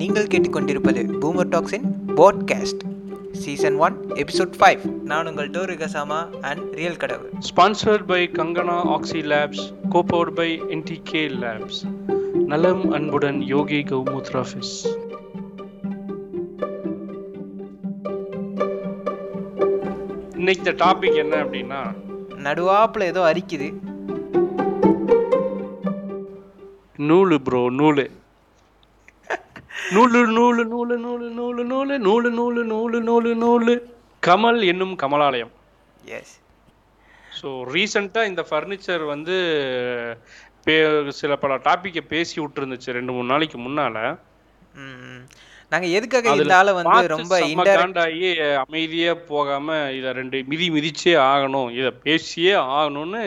நீங்கள் கேட்டுக்கொண்டிருப்பது பூமர் டாக்ஸின் பாட்காஸ்ட் சீசன் 1 எபிசோட் 5. நான் உங்கள் டோரு கசாமா அண்ட் ரியல் கடவு. Sponsored by Kangana oxy labs, கோபோட் பை NTK லேப்ஸ். நலம் அன்புடன் யோகி கௌமுத்ரா ஆஃபீஸ். இன்னைக்கு இந்த டாபிக் என்ன அப்படின்னா, நடுவாப்புல ஏதோ அரிக்குது. நூலு ப்ரோ, நூலு நூலு நூலு நூலு நூலு நூலு நூலு நூலு நூலு நூலு நூலு நூலு கமல் என்னும் கமலாலயம். எஸ். ஸோ ரீசெண்டாக இந்த ஃபர்னிச்சர் வந்து சில பல டாப்பிக்கை பேசி விட்டுருந்துச்சு 2-3 நாளைக்கு முன்னால். நாங்கள் எதுக்காக இருந்தால வந்து ரொம்ப இன்டாண்டாகி அமைதியாக போகாமல் இதை 2 மிதிச்சே ஆகணும், இதை பேசியே ஆகணும்னு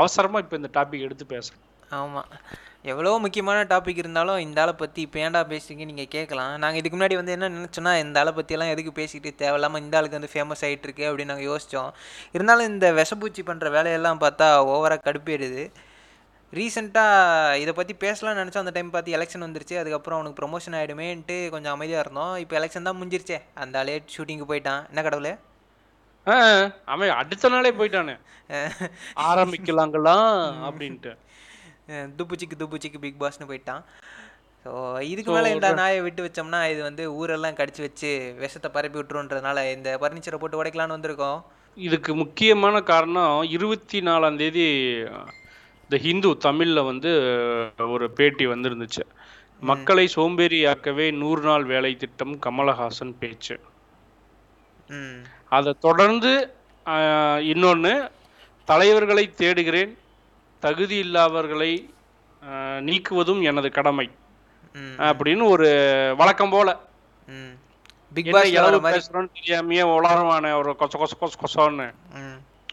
அவசரமாக இப்போ இந்த டாபிக் எடுத்து பேசுகிறோம். ஆமாம், எவ்வளோ முக்கியமான டாபிக் இருந்தாலும் இந்த ஆளை பற்றி இப்போ ஏன்டா பேசுறீங்க நீங்கள் கேட்கலாம். நாங்கள் இதுக்கு முன்னாடி வந்து என்ன நினச்சோன்னா, இந்த ஆளை பற்றியெல்லாம் எதுக்கு பேசிக்கிட்டு தேவையில்லாமல் இந்த ஆளுக்கு வந்து ஃபேமஸ் ஆகிட்டு இருக்கு அப்படின்னு நாங்கள் யோசித்தோம். இருந்தாலும் இந்த விஷப்பூச்சி பண்ணுற வேலையெல்லாம் பார்த்தா ஓவராக கடுப்பேறுது. ரீசெண்டாக இதை பற்றி பேசலாம்னு நினச்சோம். அந்த டைம் பார்த்து எலெக்ஷன் வந்துருச்சு, அதுக்கப்புறம் அவனுக்கு ப்ரொமோஷன் ஆகிடுமேன்ட்டு கொஞ்சம் அமைதியாக இருந்தோம். இப்போ எலெக்ஷன் தான் முடிஞ்சிருச்சே, அந்த ஆளே ஷூட்டிங்கு போயிட்டான். என்ன கடவுளே, அடுத்த நாளே போயிட்டானே, ஆரம்பிக்கலாங்களா அப்படின்ட்டு துப்புச்சிக்கு துப்புச்சிக்கு பிக் பாஸ்ன்னு போயிட்டான். ஸோ இதுக்கு மேலே இந்த நாயை விட்டு வச்சோம்னா இது வந்து ஊரெல்லாம் கடிச்சு வச்சு விஷத்தை பரப்பி விட்டுருன்றதுனால இந்த பர்னிச்சரை போட்டு உடைக்கலான்னு வந்திருக்கோம். இதுக்கு முக்கியமான காரணம் 24ஆம் தேதி த ஹிந்து தமிழில் வந்து ஒரு பேட்டி வந்துருந்துச்சு. மக்களை சோம்பேறியாக்கவே 100 நாள் வேலை திட்டம் கமலஹாசன் பேச்சு. அதை தொடர்ந்து இன்னொன்று, தலைவர்களை தேடுகிறேன், தகுதி இல்லாதவர்களை நீக்குவதும் எனது கடமை அப்படின்னு ஒரு வழக்கம் போல தெரியாமையே உளறவான ஒரு கொச கொச கொச கொசன்னு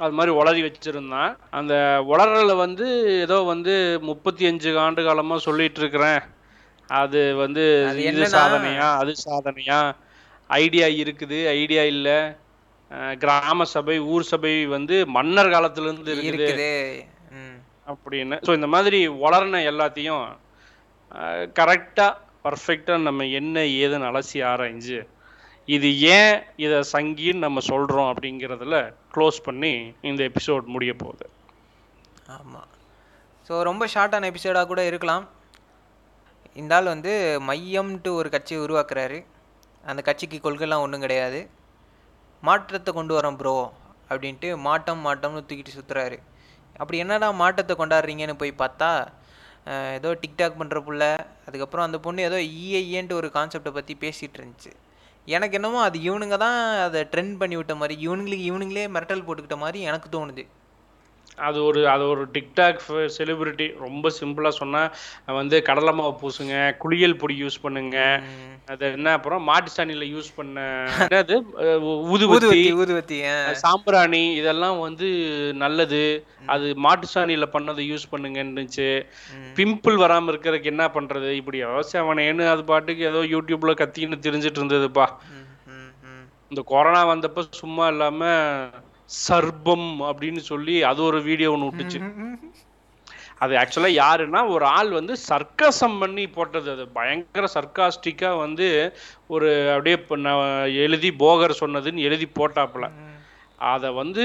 அது மாதிரி உளறி வச்சிருந்தான். அந்த உளறல வந்து ஏதோ வந்து 35 ஆண்டு காலமா சொல்லிட்டு இருக்கிறேன், அது வந்து இது சாதனையா அது சாதனையா, ஐடியா இருக்குது ஐடியா இல்லை, கிராம சபை ஊர் சபை வந்து மன்னர் காலத்திலிருந்து இருக்குது அப்படின்னு. ஸோ இந்த மாதிரி வளர்ன எல்லாத்தையும் கரெக்டாக பர்ஃபெக்டாக நம்ம என்ன ஏதுன்னு அலசி ஆராய்ஞ்சு இது ஏன் இதை சங்கின்னு நம்ம சொல்கிறோம் அப்படிங்கிறதுல க்ளோஸ் பண்ணி இந்த எபிசோட் முடிய போகுது. ஆமாம், ஸோ ரொம்ப ஷார்ட்டான எபிசோடாக கூட இருக்கலாம். இந்த ஆள் வந்து மையம்ட்டு ஒரு கட்சியை உருவாக்குறாரு. அந்த கட்சிக்கு கொள்கைலாம் ஒன்றும் கிடையாது. மாற்றத்தை கொண்டு வரோம் ப்ரோ அப்படின்ட்டு மாட்டம் மாட்டம்னு தூக்கிட்டு சுற்றுறாரு. அப்படி என்னடா மாட்டத்தை கொண்டாடுறீங்கன்னு போய் பார்த்தா, ஏதோ டிக்டாக் பண்ணுற புள்ள, அதுக்கப்புறம் அந்த பொண்ணு ஏதோ ஈஏன்ட்டு ஒரு கான்செப்டை பற்றி பேசிகிட்டு இருந்துச்சு. எனக்கு என்னமோ அது இவனுங்க தான் அதை ட்ரெண்ட் பண்ணி விட்ட மாதிரி, இவனுங்களே மிரட்டல் போட்டுக்கிட்ட மாதிரி எனக்கு தோணுது. அது ஒரு டிக்டாக் செலிபிரிட்டி. ரொம்ப சிம்பிளாக சொன்னால் வந்து கடலை மாவு பூசுங்க, குளியல் பொடி யூஸ் பண்ணுங்க, அது என்ன அப்புறம் மாட்டு சாணியில் யூஸ் பண்ணது ஊதுவத்தி சாம்பிராணி இதெல்லாம் வந்து நல்லது, அது மாட்டு சாணியில் பண்ணதை யூஸ் பண்ணுங்கன்னுச்சு. பிம்பிள் வராமல் இருக்கிறதுக்கு என்ன பண்ணுறது, இப்படி அவசியமானேன்னு அது பாட்டுக்கு ஏதோ யூடியூப்ல கத்தின்னு தெரிஞ்சிட்டு இருந்ததுப்பா. இந்த கொரோனா வந்தப்போ சும்மா இல்லாமல் சர்பம் அப்படின்னு சொல்லி அது ஒரு வீடியோ ஒன்று விட்டுச்சு. அது ஆக்சுவலாக யாருன்னா ஒரு ஆள் வந்து சர்க்காசம் பண்ணி போட்டது. அது பயங்கர சர்க்காஸ்டிக்காக வந்து ஒரு அப்படியே எழுதி போகர் சொன்னதுன்னு எழுதி போட்டாப்புல. அதை வந்து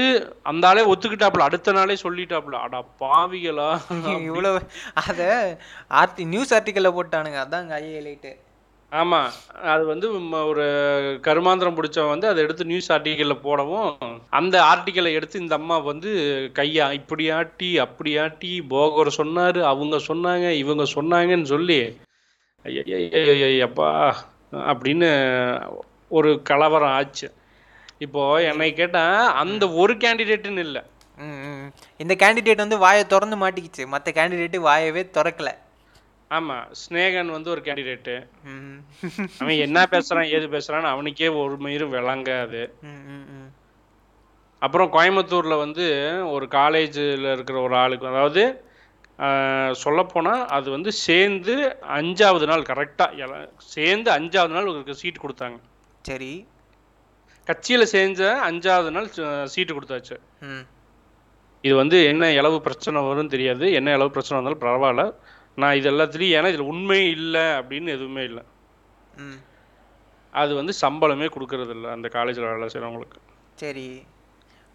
அந்த ஆளே ஒத்துக்கிட்டாப்புல, அடுத்த நாளே சொல்லிட்டாப்புல. அடா பாவிகளா, இவ்வளவு அதை நியூஸ் ஆர்டிக்கல்ல போட்டானுங்க. அதான் ஐயலைட்டு. ஆமாம், அது வந்து ஒரு கருமாந்திரம் பிடிச்சவன் வந்து அதை எடுத்து நியூஸ் ஆர்டிக்கலில் போடவும், அந்த ஆர்டிக்கலை எடுத்து இந்த அம்மா வந்து கையா இப்படியாட்டி அப்படியாட்டி போகர் சொன்னார், அவங்க சொன்னாங்க இவங்க சொன்னாங்கன்னு சொல்லி ஐயப்பா அப்படின்னு ஒரு கலவரம் ஆச்சு. இப்போது என்னை கேட்டால் அந்த ஒரு கேண்டிடேட்டுன்னு இல்லை, இந்த கேண்டிடேட் வந்து வாயை திறந்து மாட்டிக்கிச்சு, மற்ற கேண்டிடேட்டு வாயவே திறக்கலை. ஆமா, ஸ்நேகன் வந்து ஒரு கேண்டிடேட்டு. அவன் என்ன பேசுறான் ஏது பேசுறான்னு அவனுக்கே ஒரு மயிரும் விளங்காது. அப்புறம் கோயம்புத்தூர்ல வந்து ஒரு காலேஜில் இருக்கிற ஒரு ஆளுக்கு, அதாவது சொல்லப்போனா அது வந்து சேர்ந்து 5வது நாள் கரெக்டா சேர்ந்து 5வது நாள் உங்களுக்கு சீட்டு கொடுத்தாங்க. சரி, கட்சியில சேர்ந்த 5வது நாள் சீட்டு கொடுத்தாச்சு. இது வந்து என்ன அளவு பிரச்சனை வரும்னு தெரியாது, என்ன அளவு பிரச்சனை வந்தாலும் பரவாயில்ல, நான் இது எல்லாத்துலேயும் ஏன்னா இதில் உண்மை இல்லை அப்படின்னு எதுவுமே இல்லை. அது வந்து சம்பளமே கொடுக்கறது இல்லை அந்த காலேஜில் வேலை செய்கிறவங்களுக்கு. சரி,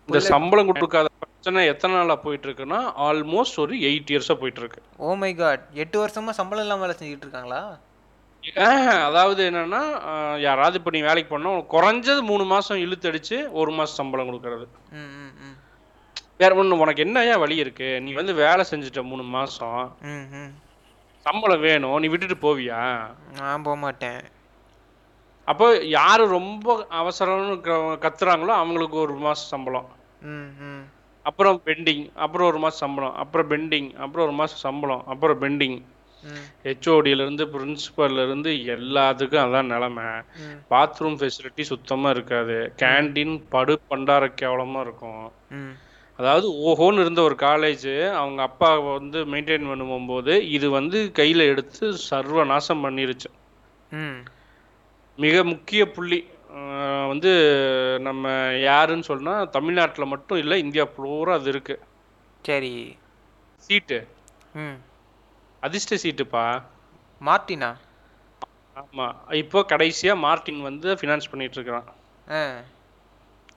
இந்த சம்பளம் கொடுக்காத பிரச்சனை எத்தனை நாளாக போயிட்டு இருக்குன்னா ஆல்மோஸ்ட் ஒரு 8 years போயிட்டு இருக்கு. ஓ மை காட், 8 வருஷமா சம்பளம் இல்லாமல் வேலை செஞ்சுட்டு இருக்காங்களா? அதாவது என்னன்னா, யாராவது இப்போ நீ வேலைக்கு பண்ணோம் குறைஞ்சது 3 மாதம் இழுத்தடிச்சு 1 மாதம் சம்பளம் கொடுக்கறது. வேற ஒன்று உனக்கு என்ன ஏன் வழி இருக்கு? நீ வந்து வேலை செஞ்சுட்ட 3 மாதம் சம்பளம் வேணும், நீ விட்டுட்டு போவியா? நான் போக மாட்டேன். அப்போ யாரு ரொம்ப அவசரம்னு கத்துறாங்களோ அவங்களுக்கு 1 மாதம் சம்பளம், அப்புறம் பெண்டிங், அப்புறம் 1 மாதம் சம்பளம், அப்புறம் பெண்டிங், அப்புறம் 1 மாதம் சம்பளம், அப்புறம் பெண்டிங். ஹெச்ஓடியிலேருந்து பிரின்சிபல்லேருந்து எல்லாத்துக்கும் அதான் நிலமை. பாத்ரூம் ஃபெசிலிட்டி சுத்தமாக இருக்காது, கேண்டீன் படு பண்டார கேவலமாக இருக்கும். அதாவது ஓஹோன்னு இருந்த ஒரு காலேஜ் அவங்க அப்பா வந்து மெயின்டைன் பண்ணும் போது இது வந்து கையில் எடுத்து சர்வ நாசம் பண்ணிருச்சு. மிக முக்கிய புள்ளி வந்து நம்ம யாருன்னு சொன்னால் தமிழ்நாட்டில் மட்டும் இல்லை, இந்தியா பூரா அது இருக்கு. சரி, சீட்டு அதிர்ஷ்ட சீட்டுப்பா. மார்டினா? ஆமாம், இப்போ கடைசியாக மார்டின் வந்து ஃபினான்ஸ் பண்ணிட்டு இருக்கிறான்.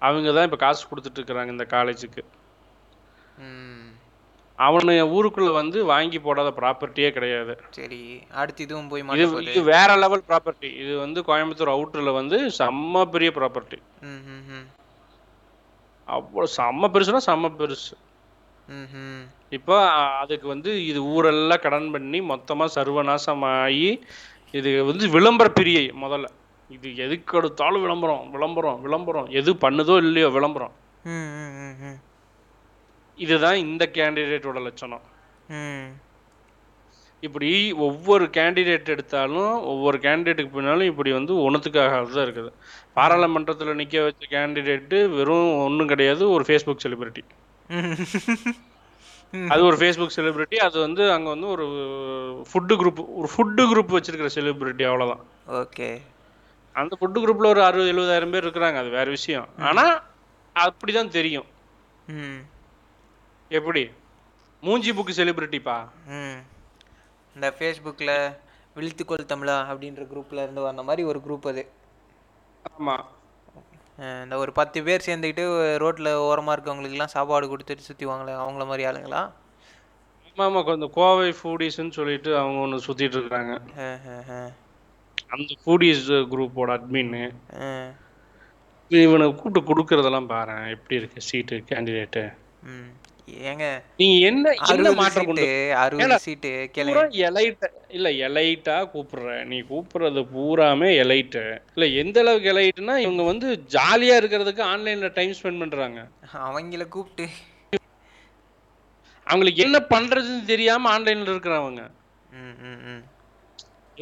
அவங்க தான் இப்போ காசு கொடுத்துட்டு இருக்கிறாங்க இந்த காலேஜுக்கு. அவனு ஊருக்குள்ள வந்து வாங்கி போடாத ப்ராப்பர்ட்டியே கிடையாது. சரி, அடுத்து இதுவும் போய் மாட்டேங்குது. இது வேற லெவல் ப்ராப்பர்ட்டி. இது வந்து கோயம்புத்தூர் அவுட்டரில் வந்து செம்ம பெரிய ப்ராப்பர்ட்டி. அவ்வளோ செம்ம பெருசுனா செம்ம பெருசு. இப்போ அதுக்கு வந்து இது ஊரெல்லாம் கடன் பண்ணி மொத்தமாக சர்வநாசமாகி இது வந்து விளம்பர பிரியை. முதல்ல இது எதுக்கு எடுத்தாலும் விளம்பரம் விளம்பரம் விளம்பரம், எது பண்ணுதோ இல்லையோ விளம்பரம். இதுதான் இந்த கேண்டிடேட்டோட லட்சணம். இப்படி ஒவ்வொரு கேண்டிடேட் எடுத்தாலும் ஒவ்வொரு கேண்டிடேட்டுக்கு பின்னாலும் இப்படி வந்து ஒன்றுத்துக்காக தான் இருக்குது. பாராளுமன்றத்தில் நிற்க வச்ச கேண்டிடேட்டு வெறும் ஒன்றும் கிடையாது, ஒரு ஃபேஸ்புக் செலிபிரிட்டி. அது ஒரு ஃபேஸ்புக் செலிபிரிட்டி, அது வந்து அங்கே வந்து ஒரு ஃபுட்டு குரூப் வச்சிருக்கிற செலிபிரிட்டி, அவ்வளோதான். ஓகே, அந்த ஃபுட்டு குரூப்பில் ஒரு 60,000-70,000 பேர் இருக்கிறாங்க, அது வேறு விஷயம். ஆனால் அப்படிதான் தெரியும். எப்படி மூஞ்சி புக்கு செலிபிரிட்டிப்பா. இந்த ஃபேஸ்புக்கில் விழித்துக்கொள் தமிழா அப்படின்ற குரூப்பில் இருந்து வந்த மாதிரி ஒரு குரூப் அது. ஆமாம், இந்த ஒரு 10 பேர் சேர்ந்துக்கிட்டு ரோட்டில் ஓரமாக இருக்கவங்களுக்குலாம் சாப்பாடு கொடுத்துட்டு சுற்றிவாங்களே, அவங்கள மாதிரி ஆளுங்களா? ஆமாம், கொஞ்சம் கோவை ஃபூடிஸ்ன்னு சொல்லிட்டு அவங்க ஒன்று சுற்றிட்டு இருக்கிறாங்க. அந்த ஃபூடிஸ் குரூப்போட அட்மின்னு இவனை கூப்பிட்டு கொடுக்கறதெல்லாம் பாரு, எப்படி இருக்கு சீட்டு கேண்டிடேட்டு. ஏங்க நீங்க என்ன என்ன மாற்றம் கொண்டு 60 சீட்டு கேளுங்க. எலைட் இல்ல, எலைட்டா கூப்பிடுற நீ கூப்பிடுறது பூராமே எலைட். இல்ல எந்த அளவுக்கு எலைட்னா இவங்க வந்து ஜாலியா இருக்கிறதுக்கு ஆன்லைன்ல டைம் ஸ்பெண்ட் பண்றாங்க. அவங்கள கூப்பிட்டு அவங்களுக்கு என்ன பண்றதுன்னு தெரியாம ஆன்லைன்ல இருக்கிறவங்க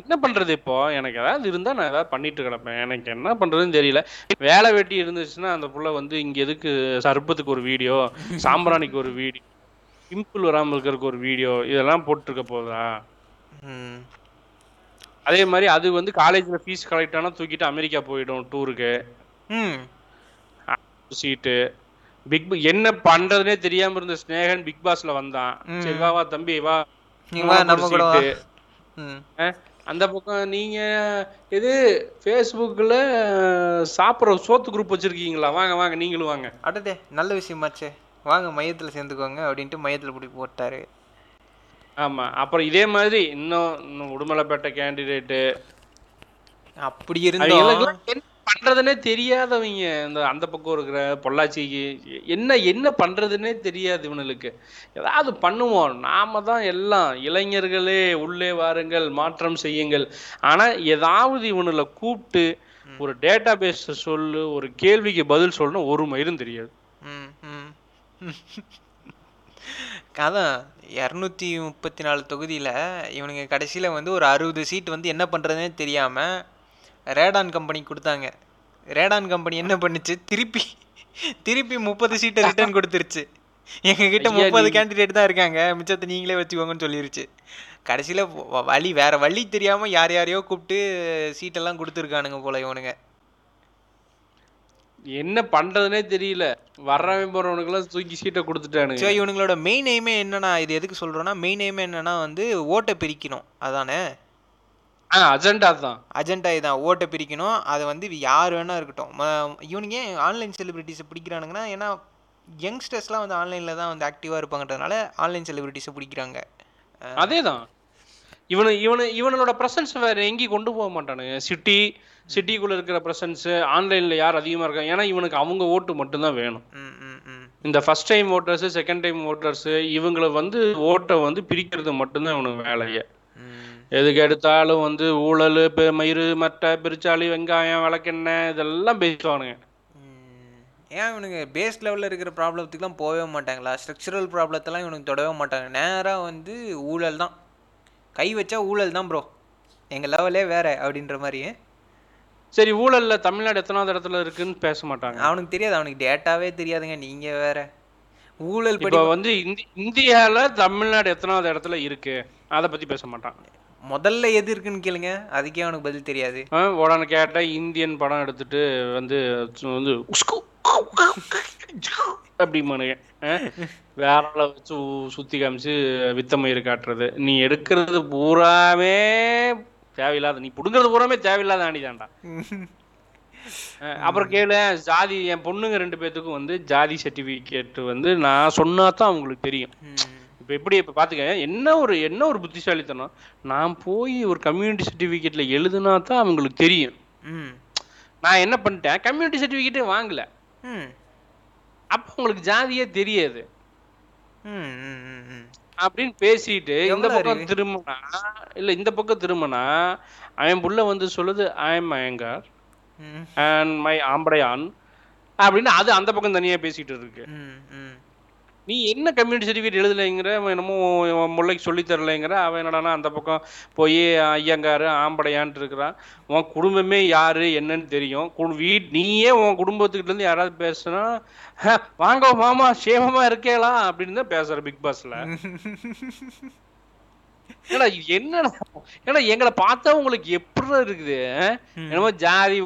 என்ன பண்றது? இப்போ எனக்கு ஏதாவது இருந்தா நான் ஏதாவது பண்ணிட்டு கிடப்பேன், எனக்கு என்ன பண்றதுன்னு தெரியல. வேலை வெட்டி இருந்துச்சுன்னா அந்த புள்ள வந்து இங்க எதுக்கு சர்பத்துக்கு ஒரு வீடியோ, சாம்பிராணிக்கு ஒரு வீடியோ, பிம்பிள் வராமல் இருக்கிறதுக்கு ஒரு வீடியோ, இதெல்லாம் போட்டுருக்க போதா? அதே மாதிரி அது வந்து காலேஜ்ல ஃபீஸ் கலெக்ட் ஆனா தூக்கிட்டு அமெரிக்கா போயிடும் டூருக்கு. சீட்டு பிக் என்ன பண்றதுன்னே தெரியாம இருந்த ஸ்னேகன் பிக் பாஸ்ல வந்தான். சரி வா வா தம்பி வா, அந்த பக்கம் நீங்க இது ஃபேஸ்புக்கில் சாப்பிட்ற சோத்து குரூப் வச்சிருக்கீங்களா, வாங்க வாங்க நீங்களும் வாங்க. அடடே நல்ல விஷயமாச்சே, வாங்க மையத்தில் சேர்ந்துக்கோங்க அப்படின்ட்டு மையத்தில் பிடி போட்டாரு. ஆமாம், அப்புறம் இதே மாதிரி இன்னும் உடுமலைப்பேட்டை கேண்டிடேட்டு அப்படி இருந்தாலும் என்ன பண்றதுன்னே தெரியாதவங்க. இந்த அந்த பக்கம் இருக்கிற பொள்ளாச்சிக்கு என்ன என்ன பண்றதுன்னே தெரியாது இவனுக்கு. ஏதாவது பண்ணுவோம், நாம தான் எல்லாம் இளைஞர்களே உள்ளே வாருங்கள் மாற்றம் செய்யுங்கள். ஆனா ஏதாவது இவனுல கூப்பிட்டு ஒரு டேட்டா பேஸ் சொல்லு, ஒரு கேள்விக்கு பதில் சொல்லணும், ஒரு மயிரும் தெரியாது. அதான் 234 தொகுதியில இவனுங்க கடைசியில வந்து ஒரு 60 சீட் வந்து என்ன பண்றதுன்னே தெரியாம ரேடான் கம்பெனி கொடுத்தாங்க. ரேடான் கம்பெனி என்ன பண்ணுச்சு, திருப்பி 30 சீட்டை ரிட்டர்ன் கொடுத்துருச்சு. எங்ககிட்ட 30 கேண்டிடேட் தான் இருக்காங்க, மிச்சத்தை நீங்களே வச்சுக்கோங்கன்னு சொல்லிருச்சு. கடைசியில் வேற வழி தெரியாமல் யார் யாரையோ கூப்பிட்டு சீட்டெல்லாம் கொடுத்துருக்கானுங்க போல இவனுங்க. என்ன பண்றதுனே தெரியல, வர்றவன் போறவனுக்குலாம் தூக்கி சீட்டை கொடுத்துட்டானுங்க. சரி, இவனுங்களோட மெயின் எய்மே என்னன்னா, இது எதுக்கு சொல்றோம்னா, மெயின் எய்மே என்னன்னா வந்து ஓட்டை பிரிக்கணும் அதானே. அஜெண்டா தான், அஜெண்டா இதுதான். ஓட்டை பிரிக்கணும், அதை வந்து யார் வேணா இருக்கட்டும். இவனுங்க ஏன் ஆன்லைன் செலிபிரிட்டிஸை பிடிக்கிறானுங்கன்னா, ஏன்னா யங்ஸ்டர்ஸ்லாம் வந்து ஆன்லைனில் தான் வந்து ஆக்டிவாக இருப்பாங்கன்றதுனால ஆன்லைன் செலிபிரிட்டிஸை பிடிக்கிறாங்க. அதே தான் இவனோட ப்ரெசன்ஸ் வேற எங்கேயும் கொண்டு போக மாட்டானுங்க. சிட்டிக்குள்ளே இருக்கிற ப்ரெசன்ஸ் ஆன்லைனில் யார் அதிகமாக இருக்காங்க, ஏன்னா இவனுக்கு அவங்க ஓட்டு மட்டும்தான் வேணும். இந்த first time voters, second time voters, இவங்களை வந்து ஓட்டை வந்து பிரிக்கிறது மட்டும்தான் இவனுக்கு வேலையை. எதுக்கு எடுத்தாலும் வந்து ஊழல், மயிறு, மட்டை, பிரிச்சாளி, வெங்காயம், விளக்கெண்ணெய், இதெல்லாம் பேசுவானுங்க. ஏன் இவனுக்கு பேஸ் லெவலில் இருக்கிற ப்ராப்ளத்துக்குலாம் போகவே மாட்டாங்களா? ஸ்ட்ரக்சரல் ப்ராப்ளத்தெல்லாம் இவனுக்கு தொடவே மாட்டாங்க. நேராக வந்து ஊழல் தான், கை வச்சா ஊழல் தான் ப்ரோ, எங்கள் லெவலே வேறு அப்படின்ற மாதிரி. சரி, ஊழலில் தமிழ்நாடு எத்தனாவது இடத்துல இருக்குன்னு பேச மாட்டாங்க. அவனுக்கு தெரியாது, அவனுக்கு டேட்டாவே தெரியாதுங்க. நீங்கள் வேறு ஊழல் படி வந்து இந்தியாவில் தமிழ்நாடு எத்தனாவது இடத்துல இருக்குது அதை பற்றி பேச மாட்டாங்க. முதல்ல எது இருக்குன்னு கேளுங்க, அதுக்கே அவனுக்கு பதில் தெரியாது. உடனே கேட்டால் இந்தியன் படம் எடுத்துட்டு வந்து வந்து அப்படிமானுங்க, வேற வச்சு சுற்றி காமிச்சு வித்தமயிறு காட்டுறது. நீ எடுக்கிறது பூராமே தேவையில்லாத, நீ பிடுங்கிறது பூராமே தேவையில்லாத ஆண்டிதான்டா. அப்புறம் கேளு, ஜாதி என் பொண்ணுங்க 2 பேர்த்துக்கும் வந்து ஜாதி சர்டிஃபிகேட் வந்து நான் சொன்னா தான் அவங்களுக்கு தெரியும். இப்போ எப்படி இப்போ பார்த்துக்க, என்ன ஒரு புத்திசாலித்தனம், நான் போய் ஒரு கம்யூனிட்டி சர்டிஃபிகேட்டில் எழுதுனா தான் அவங்களுக்கு தெரியும். நான் என்ன பண்ணிட்டேன், கம்யூனிட்டி சர்டிஃபிகேட்டே வாங்கலை, அப்போ உங்களுக்கு ஜாதியே தெரியாது அப்படின்னு பேசிட்டு இந்த பக்கம் திரும்பினா அவன் புள்ள வந்து சொல்லுது ஐ எம் மயங்கார் அண்ட் மை ஆம்படையான் அப்படின்னு அது அந்த பக்கம் தனியாக பேசிகிட்டு இருக்கு. நீ என்ன கம்யூனிட்டி சர்டிஃபிகேட் எழுதலைங்கிற, என்னமோ முல்லைக்கு சொல்லி தரலைங்கிற. அவன் என்னடானா அந்த பக்கம் போய் ஐயங்காரு ஆம்படையான்ட்டு இருக்கிறான். உன் குடும்பமே யாரு என்னன்னு தெரியும். நீயே உன் குடும்பத்துக்கிட்டேருந்து யாராவது பேசுனா வாங்க மாமா சேமமா இருக்கேலாம் அப்படின்னு தான் பேசுற பிக் பாஸ்ல. ஏன்னா என்னடா, ஏன்னா எங்களை பார்த்தா உங்களுக்கு எப்படி இருக்குது, என்னமோ ஜாதி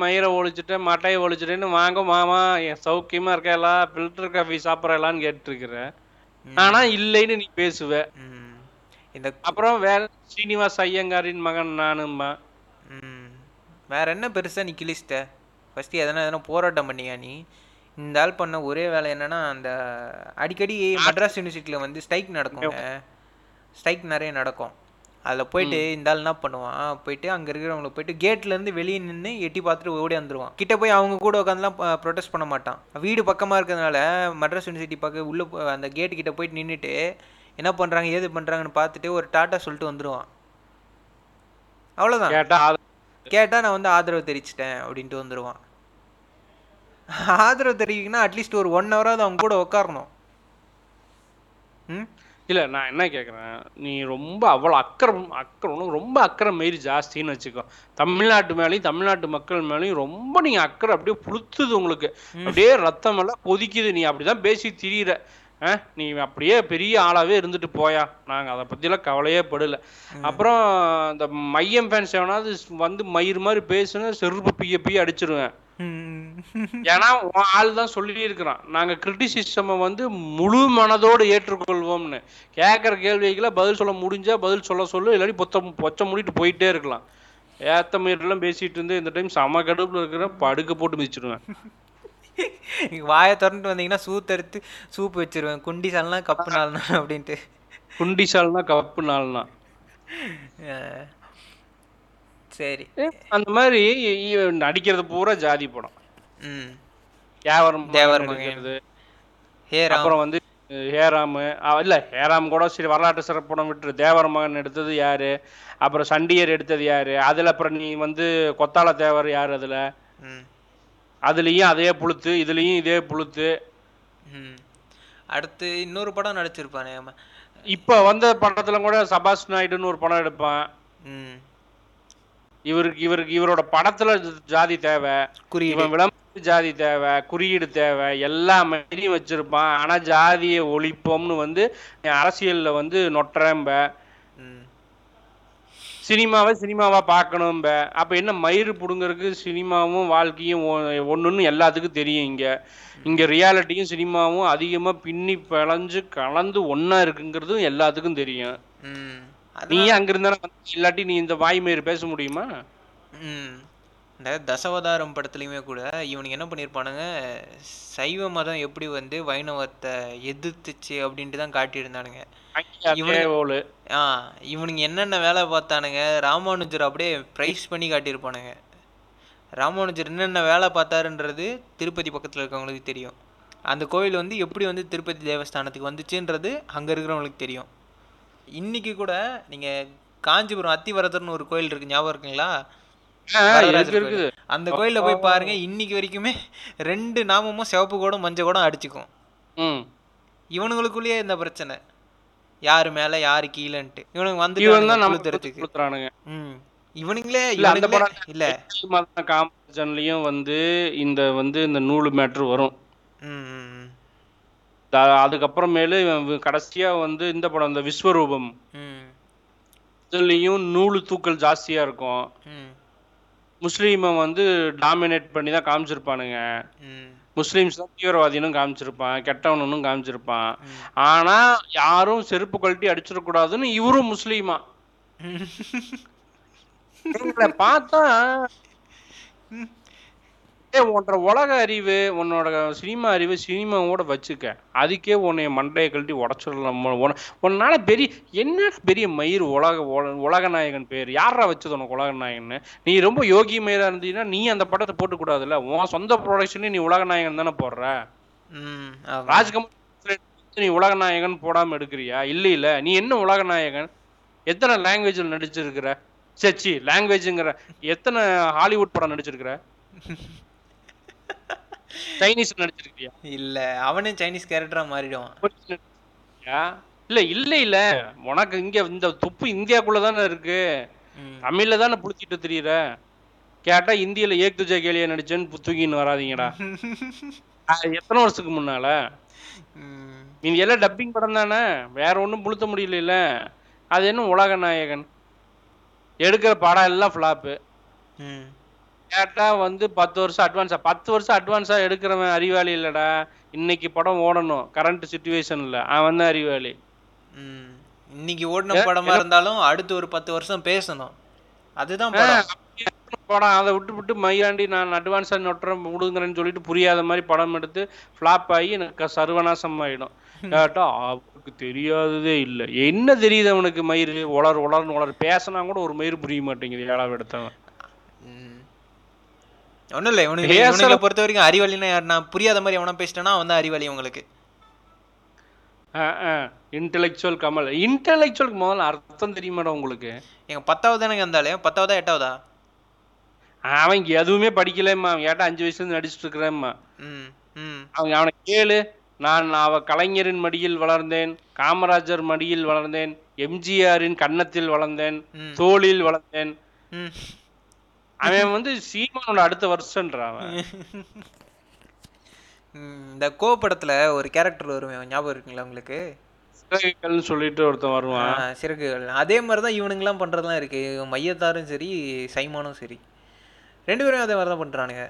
மயிரை ஒழிச்சுட்டேன், மட்டையை ஒழிச்சுட்டேன்னு வாங்க மாமா என் சௌக்கியமா இருக்கா, ஃபில்டர் காஃபி சாப்பிடலான்னு கேட்டுருக்கிறேன். ஆனா இல்லைன்னு நீ பேசுவ. அப்புறம் வேற ஸ்ரீனிவாஸ் ஐயங்காரின் மகன் நானும்மா. வேற என்ன பெருசா நீ கிழிச்சிட்ட? ஃபர்ஸ்ட் எதனா போராட்டம் பண்ணியா நீ? இந்த ஆள் பண்ண ஒரே வேலை என்னன்னா, அந்த அடிக்கடி மட்ராஸ் யூனிவர்சிட்டியில வந்து ஸ்ட்ரைக் நிறைய நடக்கும். அதில் போயிட்டு இந்த ஆள் என்ன பண்ணுவான், போயிட்டு அங்கே இருக்கிறவங்களுக்கு போயிட்டு கேட்லேருந்து வெளியே நின்று எட்டி பார்த்துட்டு ஓடி வந்துடுவான். கிட்டே போய் அவங்க கூட உட்காந்துலாம் ப்ரொடெஸ்ட் பண்ண மாட்டான். வீடு பக்கமாக இருக்கிறதுனால மட்ராஸ் யூனிவர்சிட்டி பக்கம் உள்ளே அந்த கேட்டுக்கிட்ட போயிட்டு நின்றுட்டு என்ன பண்ணுறாங்க ஏது பண்ணுறாங்கன்னு பார்த்துட்டு ஒரு டாட்டா சொல்லிட்டு வந்துடுவான். அவ்வளோதான். கேட்டால் நான் வந்து ஆதரவு தெரிவிச்சிட்டேன் அப்படின்ட்டு வந்துடுவான். ஆதரவு தெரிவிக்குன்னா அட்லீஸ்ட் ஒரு 1 hour அவங்க கூட உட்காரணும். இல்லை, நான் என்ன கேட்குறேன், நீ ரொம்ப அவ்வளோ அக்கறை ரொம்ப அக்கறை மாரி ஜாஸ்தின்னு வச்சுக்கோ. தமிழ்நாட்டு மேலேயும் தமிழ்நாட்டு மக்கள் மேலேயும் ரொம்ப நீங்கள் அக்கறை அப்படியே புழுத்துது உங்களுக்கு, அப்படியே ரத்தமெல்லாம் கொதிக்குது. நீ அப்படி தான் பேசி திரியிற. நீ அப்படியே பெரிய ஆளாகவே இருந்துட்டு போயா, நாங்கள் அதை பற்றிலாம் கவலையே படலை. அப்புறம் இந்த மையம் ஃபேன்ஸ் எவனாவது வந்து மயிறு மாதிரி பேசுனா செருப்பு பிய அடிச்சிருவேன். ஏன்னா உன் ஆள் தான் சொல்லி இருக்கிறான், நாங்கள் கிரிட்டிசிசம் வந்து முழு மனதோடு ஏற்றுக்கொள்வோம்னு. கேட்குற கேள்விகளை பதில் சொல்ல முடிஞ்சா பதில் சொல்லு, இல்லாட்டி பொச்ச மூடிட்டு போயிட்டே இருக்கலாம். ஏற்ற முயற்சிலாம் பேசிட்டு இருந்து இந்த டைம் சம கடுப்பில் இருக்கிற படுக்க போட்டு மிதிச்சிடுவேன். வாயை திறந்துட்டு வந்தீங்கன்னா சூத்தெடுத்து சூப்பு வச்சிருவேன். குண்டிசால்னா கப்பு நாள்னா அப்படின்ட்டு, குண்டிசால்னா கப்பு நாள்னா. சரி, அந்த மாதிரி நடிக்கிறது பூரா ஜாதி படம். அப்புறம் வந்து ஹேராமு, இல்லை ஹேராம் கூட சரி வரலாற்று சிறப்பு படம் விட்டு தேவர் மகன் எடுத்தது யாரு, அப்புறம் சண்டியர் எடுத்தது யாரு, அதில் அப்புறம் நீ வந்து கொத்தாள தேவர் யாரு, அதுலேயும் அதே புழுத்து, இதுலேயும் இதே புழுத்து. அடுத்து இன்னொரு படம் நடிச்சிருப்பானே, இப்போ வந்த படத்துல கூட சபாஷ் நாயுடுன்னு ஒரு படம் எடுப்பான். இவரோட படத்துல ஜாதி தேவை, விளம்பர ஜாதி தேவை, குறியீடு தேவை, எல்லா மாதிரியும் வச்சிருப்பான். ஆனா ஜாதியை ஒழிப்போம்னு வந்து அரசியல்ல வந்து நொற்றம்ப, சினிமாவை சினிமாவா பார்க்கணும். அப்ப என்ன மயிறு புடுங்கறதுக்கு சினிமாவும் வாழ்க்கையும் ஒண்ணுன்னு எல்லாத்துக்கும் தெரியும். இங்க ரியாலிட்டியும் சினிமாவும் அதிகமா பின்னி பிழைஞ்சு கலந்து ஒன்னா இருக்குங்கிறதும் எல்லாத்துக்கும் தெரியும். நீயே அங்க இருந்தா இல்லாட்டி நீ இந்த வாய்மயிறு பேச முடியுமா? இந்த தசவதாரம் படத்துலையுமே கூட இவனுக்கு என்ன பண்ணியிருப்பானுங்க, சைவ மதம் எப்படி வந்து வைணவத்தை எதிர்த்துச்சு அப்படின்ட்டு தான் காட்டியிருந்தானுங்க. இவனுக்கு என்னென்ன வேலை பார்த்தானுங்க, ராமானுஜர் அப்படியே ப்ரைஸ் பண்ணி காட்டியிருப்பானுங்க. ராமானுஜர் என்னென்ன வேலை பார்த்தாருன்றது திருப்பதி பக்கத்தில் இருக்கவங்களுக்கு தெரியும். அந்த கோவில் வந்து எப்படி வந்து திருப்பதி தேவஸ்தானத்துக்கு வந்துச்சுன்றது அங்கே இருக்கிறவங்களுக்கு தெரியும். இன்றைக்கி கூட நீங்கள் காஞ்சிபுரம் அத்திவரதர்னு ஒரு கோயில் இருக்குது, ஞாபகம் இருக்குங்களா? அந்த கோயில போய் பாருங்க, இன்னைக்கு வரைக்குமே ரெண்டு நாமமும் சிவப்பு கோடும் மஞ்சள் கோடும் அடிச்சுக்கும். இவனுங்களுக்குள்ளேயே இந்த பிரச்சனை, யாரு மேல யாரு கீழன்ட்டு இவனுக்கு வந்து இவனுங்களே இல்ல. காமராஜன்லயும் வந்து இந்த நூலு மேட்ரு வரும். அதுக்கப்புறமேலு கடைசியா வந்து இந்த படம் இந்த விஸ்வரூபம் இதுலயும் நூலு தூக்கல் ஜாஸ்தியா இருக்கும். முஸ்லீமை வந்து டாமினேட் பண்ணி தான் காமிச்சிருப்பானுங்க. முஸ்லீம்ஸ் தான் தீவிரவாதினும் காமிச்சிருப்பான், கெட்டவனும் காமிச்சிருப்பான். ஆனா யாரும் செருப்பு கழட்டி அடிச்சிடக்கூடாதுன்னு இவரும் முஸ்லீமா பார்த்தா உன்னோட உலக அறிவு உன்னோட சினிமா அறிவு சினிமாவோட வச்சுக்க, அதுக்கே உன்னை மண்டையை கழட்டி உடச்சிடலாம். உன்னால பெரிய என்ன பெரிய மயிர் உலக உலகநாயகன் பேர் யாரா வச்சது உனக்கு உலகநாயகன்னு? நீ ரொம்ப யோகி மயிரா இருந்தீங்கன்னா நீ அந்த படத்தை போட்டுக்கூடாதுல்ல. உன் சொந்த ப்ரொடக்ஷன்லேயே நீ உலகநாயகன் தானே போடுற. ராஜ்கமல் நீ உலகநாயகன் போடாமல் எடுக்கிறியா? இல்லை இல்லை, நீ என்ன உலகநாயகன்? எத்தனை லாங்குவேஜில் நடிச்சிருக்கிற? சச்சி லாங்குவேஜுங்கிற எத்தனை ஹாலிவுட் படம் நடிச்சிருக்கிற? சைனீஸ் நடிச்சிருக்கியா? இல்ல அவனே சைனீஸ் கேரக்டரா மாறிடுவான். இல்ல இல்ல இல்ல உனக்கு இங்க இந்த துப்பு இந்தியாக்குள்ளதானே இருக்கு, தமிழ்ல தானே புடிச்சிட்டு தெரியுற. கேட்டா இந்தியில ஏக் துஜா கேலியா நடிச்சேன்னு தூக்கின்னு வராதிங்கடா. எத்தனை வருஷத்துக்கு முன்னால நீ எல்லாம் டப்பிங் படம் தானே, வேற ஒன்னும் புழுத்த முடியல. அது என்ன உலக நாயகன்? எடுக்கிற படம் எல்லாம் ஃபிளாப்பு. கேட்டா வந்து 10 வருஷம் அட்வான்ஸா 10 வருஷம் அட்வான்ஸா எடுக்கிறவன் அறிவாளி இல்லடா. இன்னைக்கு படம் ஓடணும் கரண்ட் சிச்சுவேஷன்ல அவன் தான் அறிவாளி. இன்னைக்கு ஓடின படமா இருந்தாலும் அடுத்து ஒரு 10 வருஷம் பேசணும். அதுதான் படம். அதை விட்டு விட்டு மயிராண்டி நான் அட்வான்ஸா நொட்டுறேன் விடுங்கிறேன்னு சொல்லிட்டு புரியாத மாதிரி படம் எடுத்து ஃபிளாப் ஆகி எனக்கு சர்வநாசம் ஆயிடும். கேட்டா அவனுக்கு தெரியாததே இல்லை. என்ன தெரியுது அவனுக்கு? மயிர் உலர் உலர்னு உலர் பேசினா கூட ஒரு மயிர் புரிய மாட்டேங்குது ஏழாவது எடுத்தவன். ஒன்றும் இல்லை, இவனுங்களை பொறுத்த வரைக்கும் அறிவாளின்னா நான் புரியாத மாதிரி எவனா பேசிட்டேன்னா அவன் தான் அறிவாளி. உங்களுக்கு இன்டெலெக்சுவல் கமல். இன்டெலெக்சுவலுக்கு முதல்ல அர்த்தம் தெரியுமாடா உங்களுக்கு? எங்கள் 10வது எனக்கு இருந்தாலே 10ஆவது 8ஆவதா அவன் எதுவுமே படிக்கலம்மா. அவன் கேட்டால் 5 வயசுலேருந்து நடிச்சுட்டு இருக்கிறேம்மா. அவங்க அவனை கேளு. நான் அவன் கலைஞரின் மடியில் வளர்ந்தேன், காமராஜர் மடியில் வளர்ந்தேன், எம்ஜிஆரின் கன்னத்தில் வளர்ந்தேன், தோளில் வளர்ந்தேன். அவன் வந்து சீமானோட அடுத்த வருஷன்றான். இந்த கோ படத்துல ஒரு கேரக்டர் வருவேன், ஞாபகம் இருக்குங்களா உங்களுக்கு? சிறகுகள்னு சொல்லிட்டு ஒருத்தன் வருவான். சிறகுகள். அதே மாதிரிதான் இவனுங்கெல்லாம் பண்றதுலாம் இருக்கு. மையத்தாரும் சரி சைமானும் சரி ரெண்டு பேரும் அதே மாதிரிதான் பண்றானுங்க.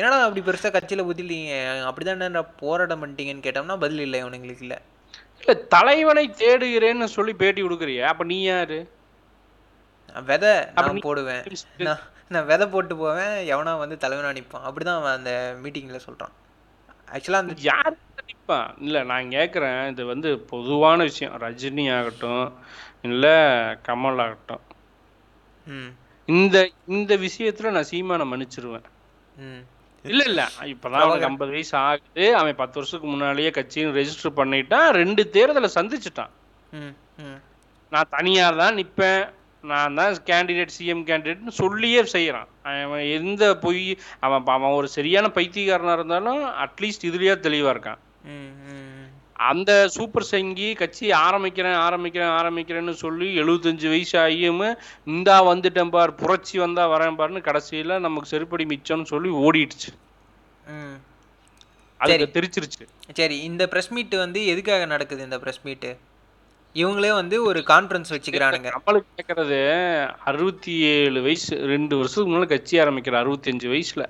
என்னடா அப்படி பெருசா கட்சியில புதிலீங்க அப்படிதான் போராட்டம் பண்ணிட்டீங்கன்னு கேட்டோம்னா பதில் இல்லை. இவனுங்களுக்கு இல்லை இல்லை தலைவனை தேடுகிறேன்னு சொல்லி பேட்டி கொடுக்குறியா? அப்ப நீ யாரு? விதை நான் போடுவேன், நான் விதை போட்டு போவேன், எவனா வந்து தலைவனா நிற்பான் அப்படிதான் அவன் அந்த மீட்டிங்ல சொல்றான். ஆக்சுவலா அந்த யார் நிற்பான் இல்லை நான் கேட்குறேன். இது வந்து பொதுவான விஷயம். ரஜினி ஆகட்டும் இல்லை கமல் ஆகட்டும் இந்த இந்த விஷயத்துல நான் சீமானை மன்னிச்சிருவேன். இல்லை இல்லை இப்போதான் அவனுக்கு 50 வயசு ஆகுது. அவன் 10 வருஷத்துக்கு முன்னாலேயே கட்சியும் ரெஜிஸ்டர் பண்ணிட்டான். 2 தேர்தலை சந்திச்சுட்டான். நான் தனியார் தான் நிற்பேன், நான் தான் கேண்டிடேட், சிஎம் கேண்டிடேட்னு சொல்லியே செய்கிறான். அவன் எந்த பொய் அவன் அவன் ஒரு சரியான பைத்தியக்காரனாக இருந்தாலும் அட்லீஸ்ட் இதுலேயே தெளிவாக இருக்கான். அந்த சூப்பர் சங்கி கட்சி ஆரம்பிக்கிறேன்னு சொல்லி 75 வயசு ஆகியும் இந்தா வந்துட்டேன் பார், புரட்சி வந்தால் வரேன் பாருன்னு கடைசியில் நமக்கு செருப்படி மிச்சம்னு சொல்லி ஓடிடுச்சு. அது தெரிச்சிருச்சு. சரி, இந்த ப்ரெஸ் மீட்டு வந்து எதுக்காக நடக்குது? இந்த ப்ரெஸ் மீட்டு இவங்களே வந்து ஒரு கான்ஃபரன்ஸ் வச்சுக்கிறானுங்க. நம்மளுக்கு கேட்கறது 67 வயசு, 2 வருஷத்துக்கு முன்னாடி கட்சி ஆரம்பிக்கிற 65 வயசுல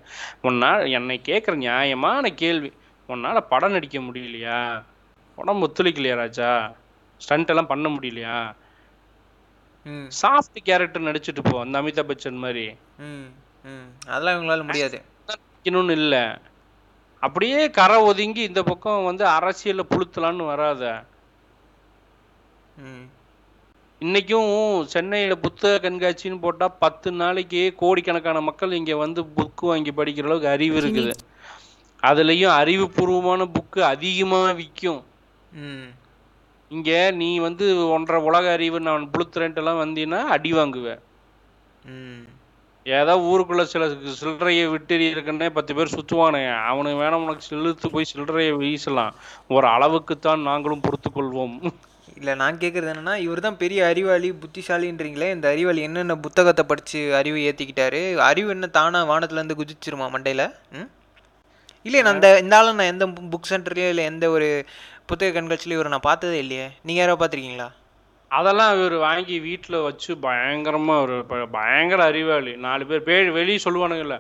ஒன்னா என்னை கேட்குற நியாயமான கேள்வி. ஒன்னால படம் நடிக்க முடியலையா? உடம்பு ஒத்துழைக்கலையா ராஜா? ஸ்டண்ட் எல்லாம் பண்ண முடியலையா? சாஃப்ட் கேரக்டர் நடிச்சிட்டு போ அந்த அமிதாப் பச்சன் மாதிரி, அதெல்லாம் இவங்களால முடியாது இல்லை. அப்படியே கரை ஒதுங்கி இந்த பக்கம் வந்து அரசியலில் புழுத்தலான்னு வராத. இன்னைக்கும் சென்னையில் புத்தக கண்காட்சின்னு போட்டால் 10 நாளைக்கு கோடிக்கணக்கான மக்கள் இங்கே வந்து புக்கு வாங்கி படிக்கிற அளவுக்கு அறிவு இருக்குது. அதுலேயும் அறிவுபூர்வமான புக்கு அதிகமாக விற்கும். இங்கே நீ வந்து 1.5 உலக அறிவு நான் புளுத்துறேன்ட்டுலாம் வந்தீங்கன்னா அடி வாங்குவேன். ஏதோ ஊருக்குள்ள சில சில்லறையை விட்டு இருக்குன்னே 10 பேர் சுற்றுவானே, அவனுக்கு வேணாம் உனக்கு சிலுத்து போய் சில்லறையை வீசலாம், ஒரு அளவுக்குத்தான் நாங்களும் பொறுத்து கொள்வோம். இல்லை நான் கேட்குறது என்னென்னா, இவர் தான் பெரிய அறிவாளி புத்திசாலின்றீங்களே, இந்த அறிவாளி என்னென்ன புத்தகத்தை படித்து அறிவு ஏற்றிக்கிட்டாரு, அறிவு என்ன தானாக வானத்துலேருந்து குதிச்சிருமா மண்டையில்? இல்லையே நான் இந்த ஆளும் நான் எந்த புக் சென்டர்லேயோ இல்லை எந்த ஒரு புத்தக கண்காட்சியிலையும் இவர் நான் பார்த்ததே இல்லையே. நீங்கள் யாரோ பார்த்துருக்கீங்களா? அதெல்லாம் இவர் வாங்கி வீட்டில் வச்சு பயங்கரமாக ஒரு பயங்கர அறிவாளி. 4 பேர் வெளியே சொல்லுவானுங்கள்ல,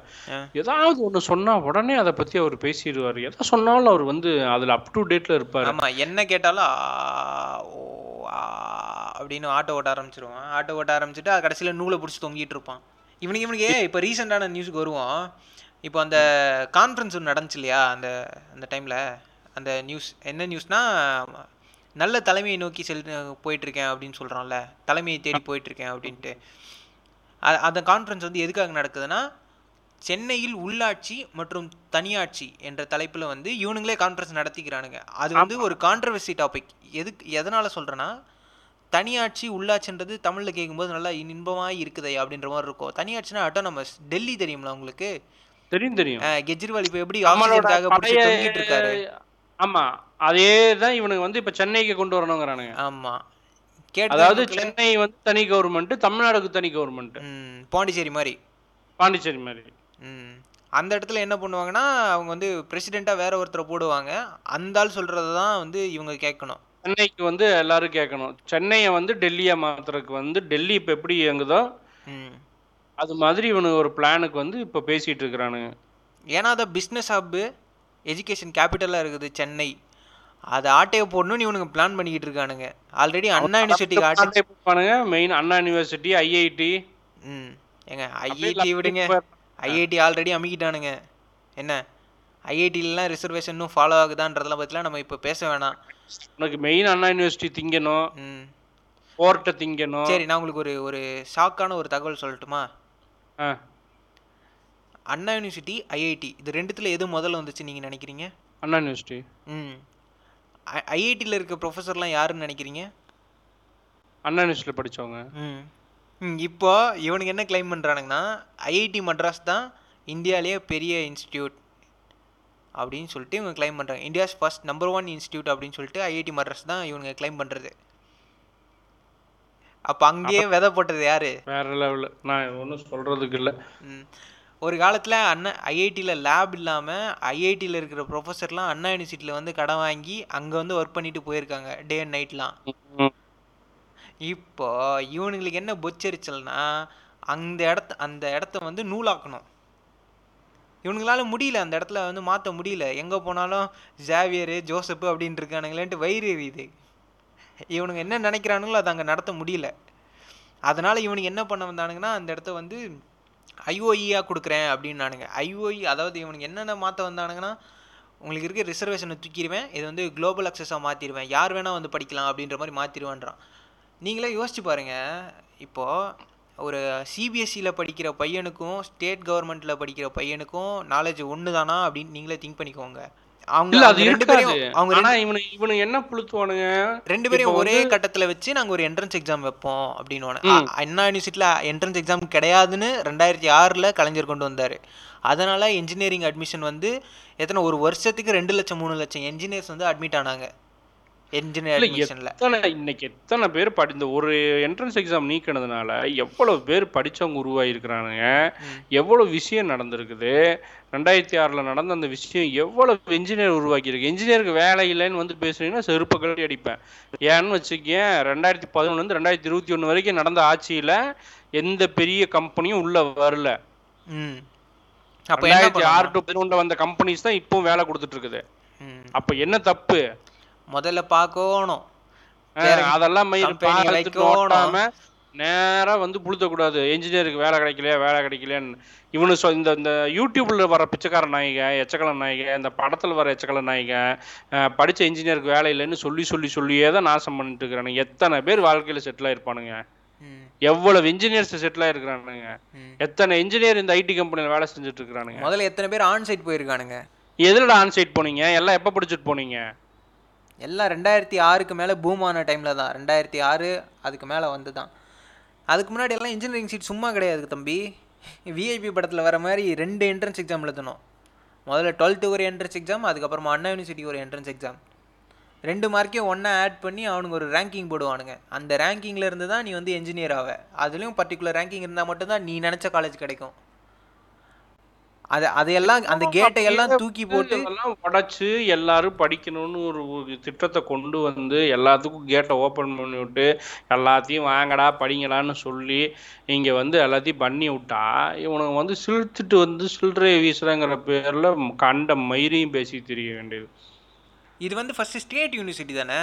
ஏதாவது ஒன்று சொன்னால் உடனே அதை பற்றி அவர் பேசிடுவார். எதை சொன்னாலும் அவர் வந்து அதில் அப் டு டேட்டில் இருப்பார். ஆமாம், என்ன கேட்டாலும் அப்படின்னு ஆட்டோ ஓட்ட ஆரம்பிச்சிருவான். ஆட்டோ ஓட்ட ஆரம்பிச்சுட்டு அது கடைசியில் நூலை பிடிச்சி தொங்கிட்டு இருப்பான். இவனுக்கு இப்போ ரீசெண்டான நியூஸுக்கு வருவோம். இப்போ அந்த கான்ஃபரன்ஸ் ஒன்று நடந்துச்சு இல்லையா, அந்த அந்த டைமில் அந்த நியூஸ் என்ன நியூஸ்னால், நல்ல தலைமையை நோக்கி போயிட்டுருக்கேன் அப்படின்னு சொல்கிறான்ல, தலைமையை தேடி போயிட்டுருக்கேன் அப்படின்ட்டு. அந்த கான்ஃபரன்ஸ் வந்து எதுக்காக நடக்குதுன்னா, சென்னையில் உள்ளாட்சி மற்றும் தனியாட்சி என்ற தலைப்பில் வந்து இவனுங்களே கான்ஃபரன்ஸ் நடத்திக்கிறானுங்க. அது வந்து ஒரு கான்ட்ரவர்சி டாபிக். எதனால் சொல்கிறேன்னா, தனியாட்சி உள்ளாட்சின்றது தமிழில் கேட்கும்போது நல்லா இன்பமாக இருக்குதே அப்படின்ற மாதிரி இருக்கும். தனியாட்சினா அட்டானமஸ். டெல்லி தெரியும்ல உங்களுக்கு? தெரியும் தெரியும். கெஜ்ரிவால் இப்போ எப்படி ஆக்சிஜனுக்காக இருக்காரு? ஆமாம், அதே தான் இவனுக்கு வந்து இப்போ சென்னைக்கு கொண்டு வரணுங்கிறானுங்க. ஆமாம், அதாவது சென்னை வந்து தனி கவர்மெண்ட், தமிழ்நாடுக்கு தனி கவர்மெண்ட், பாண்டிச்சேரி மாதிரி. பாண்டிச்சேரி மாதிரி அந்த இடத்துல என்ன பண்ணுவாங்கன்னா, அவங்க வந்து பிரசிடெண்ட்டாக வேற ஒருத்தரை போடுவாங்க. அந்த ஆள் சொல்கிறது தான் வந்து இவங்க கேட்கணும். சென்னைக்கு வந்து எல்லாரும் கேட்கணும். சென்னையை வந்து டெல்லியாக மாத்திரக்கு வந்து டெல்லி இப்போ எப்படி இயங்குதோ அது மாதிரி இவனுக்கு ஒரு பிளானுக்கு வந்து இப்போ பேசிகிட்டு இருக்கிறானுங்க. ஏன்னா அதை பிஸ்னஸ் ஹப்பு, எஜுகேஷன் கேபிட்டலாக இருக்குது சென்னை, அதை ஆட்டையை போடணும்னு இவனுக்கு பிளான் பண்ணிக்கிட்டு இருக்கானுங்க. ஆல்ரெடி அண்ணா யூனிவர்சிட்டிக்கு ஆட்டை போடுவானுங்க. Main Anna university, IIT. ஏங்க ஐஐடி விடுங்க, ஐஐடி ஆல்ரெடி அமுக்கிட்டானுங்க. என்ன ஐஐடிலாம் ரிசர்வேஷன் ஃபாலோ ஆகுதான்றதெல்லாம் பற்றிலாம் நம்ம இப்போ பேச வேணாம். உனக்கு மெயின் அண்ணா யூனிவர்சிட்டி திங்கணும், கோர்ட்டை திங்கணும். சரி, நான் உங்களுக்கு ஒரு ஒரு ஷாக்கான ஒரு தகவல் சொல்லட்டுமா? அண்ணா யூனிவர்சிட்டி, ஐஐடி, இது ரெண்டுத்தில் எது முதல்ல வந்துச்சு நீங்கள் நினைக்கிறீங்க? அண்ணா யூனிவர்சிட்டி. ஐஐடியில் இருக்க ப்ரொஃபஸர்லாம் யாருன்னு நினைக்கிறீங்க? அண்ணா யூனிவர்சிட்டியில் படித்தவங்க. இப்போ இவனுக்கு என்ன கிளைம் பண்ணுறானுங்கன்னா, ஐஐடி மட்ராஸ் தான் இந்தியாவிலேயே பெரிய இன்ஸ்டிடியூட் அப்படின்னு சொல்லிட்டு இவங்க கிளைம் பண்ணுறாங்க. இந்தியாஸ் ஃபர்ஸ்ட் நம்பர் 1 இன்ஸ்டிடியூட் அப்படின்னு சொல்லிட்டு ஐஐடி மட்ராஸ் தான் இவங்க கிளைம் பண்ணுறது. அப்போ அங்கேயே விதை போட்டது யாரு? வேற லெவலில். நான் ஒன்றும் சொல்கிறதுக்கு இல்லை. ஒரு காலத்தில் அண்ணா ஐஐடியில் லேப் இல்லாமல் ஐஐடியில் இருக்கிற ப்ரொஃபஸர்லாம் அண்ணா யூனிவர்சிட்டியில் வந்து கடன் வாங்கி அங்கே வந்து ஒர்க் பண்ணிட்டு போயிருக்காங்க டே அண்ட் நைட்லாம். இப்போ இவனுங்களுக்கு என்ன பொச்சரிச்சல்னா, அந்த இடத்த வந்து நூலாக்கணும். இவனுங்களால முடியல, அந்த இடத்துல வந்து மாற்ற முடியல. எங்கே போனாலும் ஜாவியரு, ஜோசப்பு அப்படின்னு இருக்கானுங்களேன்ட்டு வயிறு எரியுது. இவனுங்க என்ன நினைக்கிறானுங்களோ அதை அங்கே நடத்த முடியல. அதனால் இவனுக்கு என்ன பண்ண வந்தானுங்கன்னா, அந்த இடத்த வந்து ஐஓஇயாக கொடுக்குறேன் அப்படின்னானுங்க. ஐஓஇ அதாவது இவனுக்கு என்னென்ன மாற்ற வந்தானுங்கன்னா, உங்களுக்கு இருக்க ரிசர்வேஷனை தூக்கிடுவேன், இது வந்து குளோபல் அக்சஸாக மாற்றிடுவேன், யார் வேணால் வந்து படிக்கலாம் அப்படின்ற மாதிரி மாற்றிடுவேன்றான். நீங்களே யோசிச்சு பாருங்கள், இப்போது ஒரு சிபிஎஸ்சியில் படிக்கிற பையனுக்கும் ஸ்டேட் கவர்மெண்ட்டில் படிக்கிற பையனுக்கும் நாலேஜ் ஒன்று தானா அப்படின்னு நீங்களே திங்க் பண்ணிக்கோங்க. ரெண்டு பேரும் ஒரே கட்டத்துல வச்சு நாங்க ஒரு என்ட்ரன்ஸ் எக்ஸாம் வைப்போம் அப்படின்னு. அண்ணா யூனிவர்சிட்டியில என்ட்ரன்ஸ் எக்ஸாம் கிடையாதுன்னு 2006 கலைஞர் கொண்டு வந்தாரு. அதனால இன்ஜினியரிங் அட்மிஷன் வந்து எத்தனை ஒரு வருஷத்துக்கு 2 லட்சம் 3 லட்சம் இன்ஜினியர்ஸ் வந்து அட்மிட் ஆனாங்க. இன்னைக்கு எத்தனை பேர் இந்த ஒரு என்ட்ரன்ஸ் எக்ஸாம் நீக்கினதுனால எவ்வளவு பேர் படிச்சவங்க உருவாயிருக்கிறானுங்க, எவ்வளவு விஷயம் நடந்திருக்குது. 2006 நடந்த அந்த விஷயம் எவ்வளவு இன்ஜினியர் உருவாக்கியிருக்கு. இன்ஜினியருக்கு வேலை இல்லைன்னு வந்து பேசுனீங்கன்னா செருப்பை கட்டி அடிப்பேன். ஏன்னு வச்சுக்கேன், 2011 2021 வரைக்கும் நடந்த ஆட்சியில எந்த பெரிய கம்பெனியும் உள்ள வரல. 2006 to 2011 வந்த கம்பெனிஸ் தான் இப்போ வேலை கொடுத்துட்டு இருக்குது. அப்ப என்ன தப்பு? முதல்ல பார்க்கணும். அதெல்லாம் நேராக வந்து புழுத்தக்கூடாது. என்ஜினியருக்கு வேலை கிடைக்கலையா வேலை கிடைக்கலையான்னு இவனு இந்த இந்த யூடியூப்பில் வர பிச்சைக்கார நாயக எச்சக்கல நாயக இந்த படத்தில் வர எச்சக்கல நாயக படித்த என்ஜினியருக்கு வேலை இல்லைன்னு சொல்லி சொல்லி சொல்லியே தான் நாசம் பண்ணிட்டு இருக்கிறானுங்க. எத்தனை பேர் வாழ்க்கையில் செட்டில் ஆகிருப்பானுங்க, எவ்வளவு இன்ஜினியர்ஸ் செட்டில் ஆகிருக்கிறானுங்க, எத்தனை இன்ஜினியர் இந்த ஐடி கம்பெனியில் வேலை செஞ்சுட்டு இருக்கிறானுங்க. முதல்ல எத்தனை பேர் ஆன் சைட் போயிருக்கானுங்க, எதில் ஆன் சைட் போனீங்க, எல்லாம் எப்போ படிச்சுட்டு போனீங்க? எல்லாம் 2006 மேலே பூமான டைமில் தான், 2006 அதுக்கு மேலே வந்து தான். அதுக்கு முன்னாடி எல்லாம் இன்ஜினியரிங் சீட் சும்மா கிடையாது தம்பி. விஐபி படத்தில் வர மாதிரி 2 என்ட்ரன்ஸ் எக்ஸாம் எழுதணும். முதல்ல 12th ஒரு என்ட்ரன்ஸ் எக்ஸாம், அதுக்கப்புறமா அண்ணா யூனிவர்சிட்டி ஒரு என்ட்ரன்ஸ் எக்ஸாம். 2 மார்க்கையும் ஒன்றா ஆட் பண்ணி அவனுக்கு ஒரு ரேங்கிங் போடுவானுங்க. அந்த ரேங்கிங்கில் இருந்து தான் நீ வந்து என்ஜினியர் ஆவ. அதுலேயும் பர்டிகுலர் ரேங்கிங் இருந்தால் மட்டும்தான் நீ நினச்ச காலேஜ் கிடைக்கும். அது அதையெல்லாம் அந்த கேட்டை எல்லாம் தூக்கி போட்டு உடச்சு எல்லாரும் படிக்கணும்னு ஒரு திட்டத்தை கொண்டு வந்து எல்லாத்துக்கும் கேட்டை ஓப்பன் பண்ணி விட்டு எல்லாத்தையும் வாங்கடா படிங்கடான்னு சொல்லி இங்கே வந்து எல்லாத்தையும் பண்ணி விட்டா இவனுக்கு வந்து சிலுத்துட்டு வந்து சில்லறை வீசுறங்கிற பேரில் கண்ட மயிரையும் பேசி தெரிய வேண்டியது. இது வந்து ஃபஸ்ட்டு ஸ்டேட் யூனிவர்சிட்டி தானே,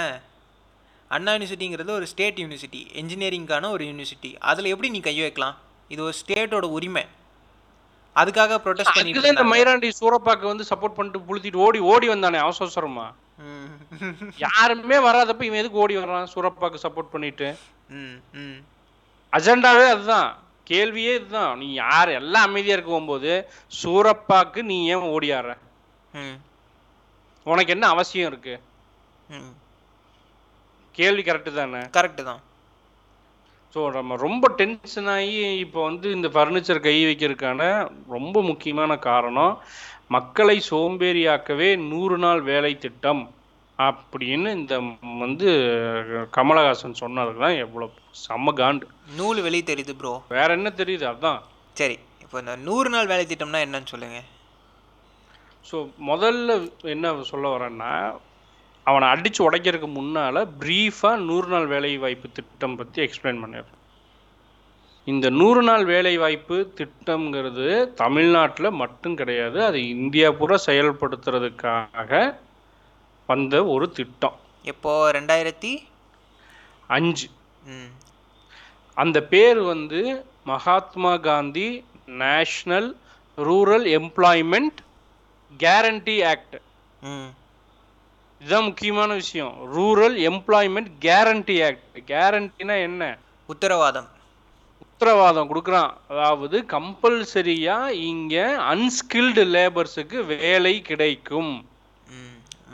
அண்ணா யூனிவர்சிட்டிங்கிறது ஒரு ஸ்டேட் யூனிவர்சிட்டி, என்ஜினியரிங்கான ஒரு யூனிவர்சிட்டி. அதில் எப்படி நீ கை வைக்கலாம்? இது ஒரு ஸ்டேட்டோட உரிமை. அதுக்காக ப்ரொடெஸ்ட் பண்ணிட்டு இந்த மைராண்டி சூரப்பாக்கு வந்து சப்போர்ட் பண்ணிட்டு புழுத்திட்டு ஓடி ஓடி வந்தானே அவசரமா, யாருமே வராதப்ப இவன் எதுக்கு ஓடி வர்றான் சூரப்பாக்கு சப்போர்ட் பண்ணிட்டு? அஜெண்டாவே அதுதான், கேள்வியே இதுதான். நீ யார் எல்லாம் அமைதியா இருக்க போகும்போது சூரப்பாக்கு நீ ஏன் ஓடி ஆடுற? உனக்கு என்ன அவசியம் இருக்கு? கேள்வி கரெக்டு தானே? கரெக்டு தான். ஸோ நம்ம ரொம்ப டென்ஷன் ஆகி இப்போ வந்து இந்த ஃபர்னிச்சர் கை வைக்கிறதுக்கான ரொம்ப முக்கியமான காரணம் மக்களை சோம்பேறியாக்கவே 100 நாள் வேலை திட்டம் அப்படின்னு இந்த வந்து கமலஹாசன் சொன்னதுக்கு தான் எவ்வளோ செம்ம காண்டு நூல் வெளியே தெரியுது ப்ரோ. வேற என்ன தெரியுது? அதுதான் சரி. இப்போ இந்த 100 நாள் வேலை திட்டம்னா என்னன்னு சொல்லுங்க. ஸோ முதல்ல என்ன சொல்ல வரேன்னா அவனை அடித்து உடைக்கிறதுக்கு முன்னால் ப்ரீஃபாக 100 நாள் வேலைவாய்ப்பு திட்டம் பற்றி எக்ஸ்பிளைன் பண்ணிடுறேன். இந்த 100 நாள் வேலைவாய்ப்பு திட்டங்கிறது தமிழ்நாட்டில் மட்டும் கிடையாது, அது இந்தியா பூரா செயல்படுத்துறதுக்காக வந்த ஒரு திட்டம். எப்போது? 2005. அந்த பேர் வந்து Mahatma Gandhi national rural employment guarantee act. இதுதான் முக்கியமான விஷயம். Rural employment guarantee act. கேரண்டினா என்ன? உத்தரவாதம். உத்தரவாதம் கொடுக்குறான். அதாவது கம்பல்சரியாக இங்கே அன்ஸ்கில்டு லேபர்ஸுக்கு வேலை கிடைக்கும்,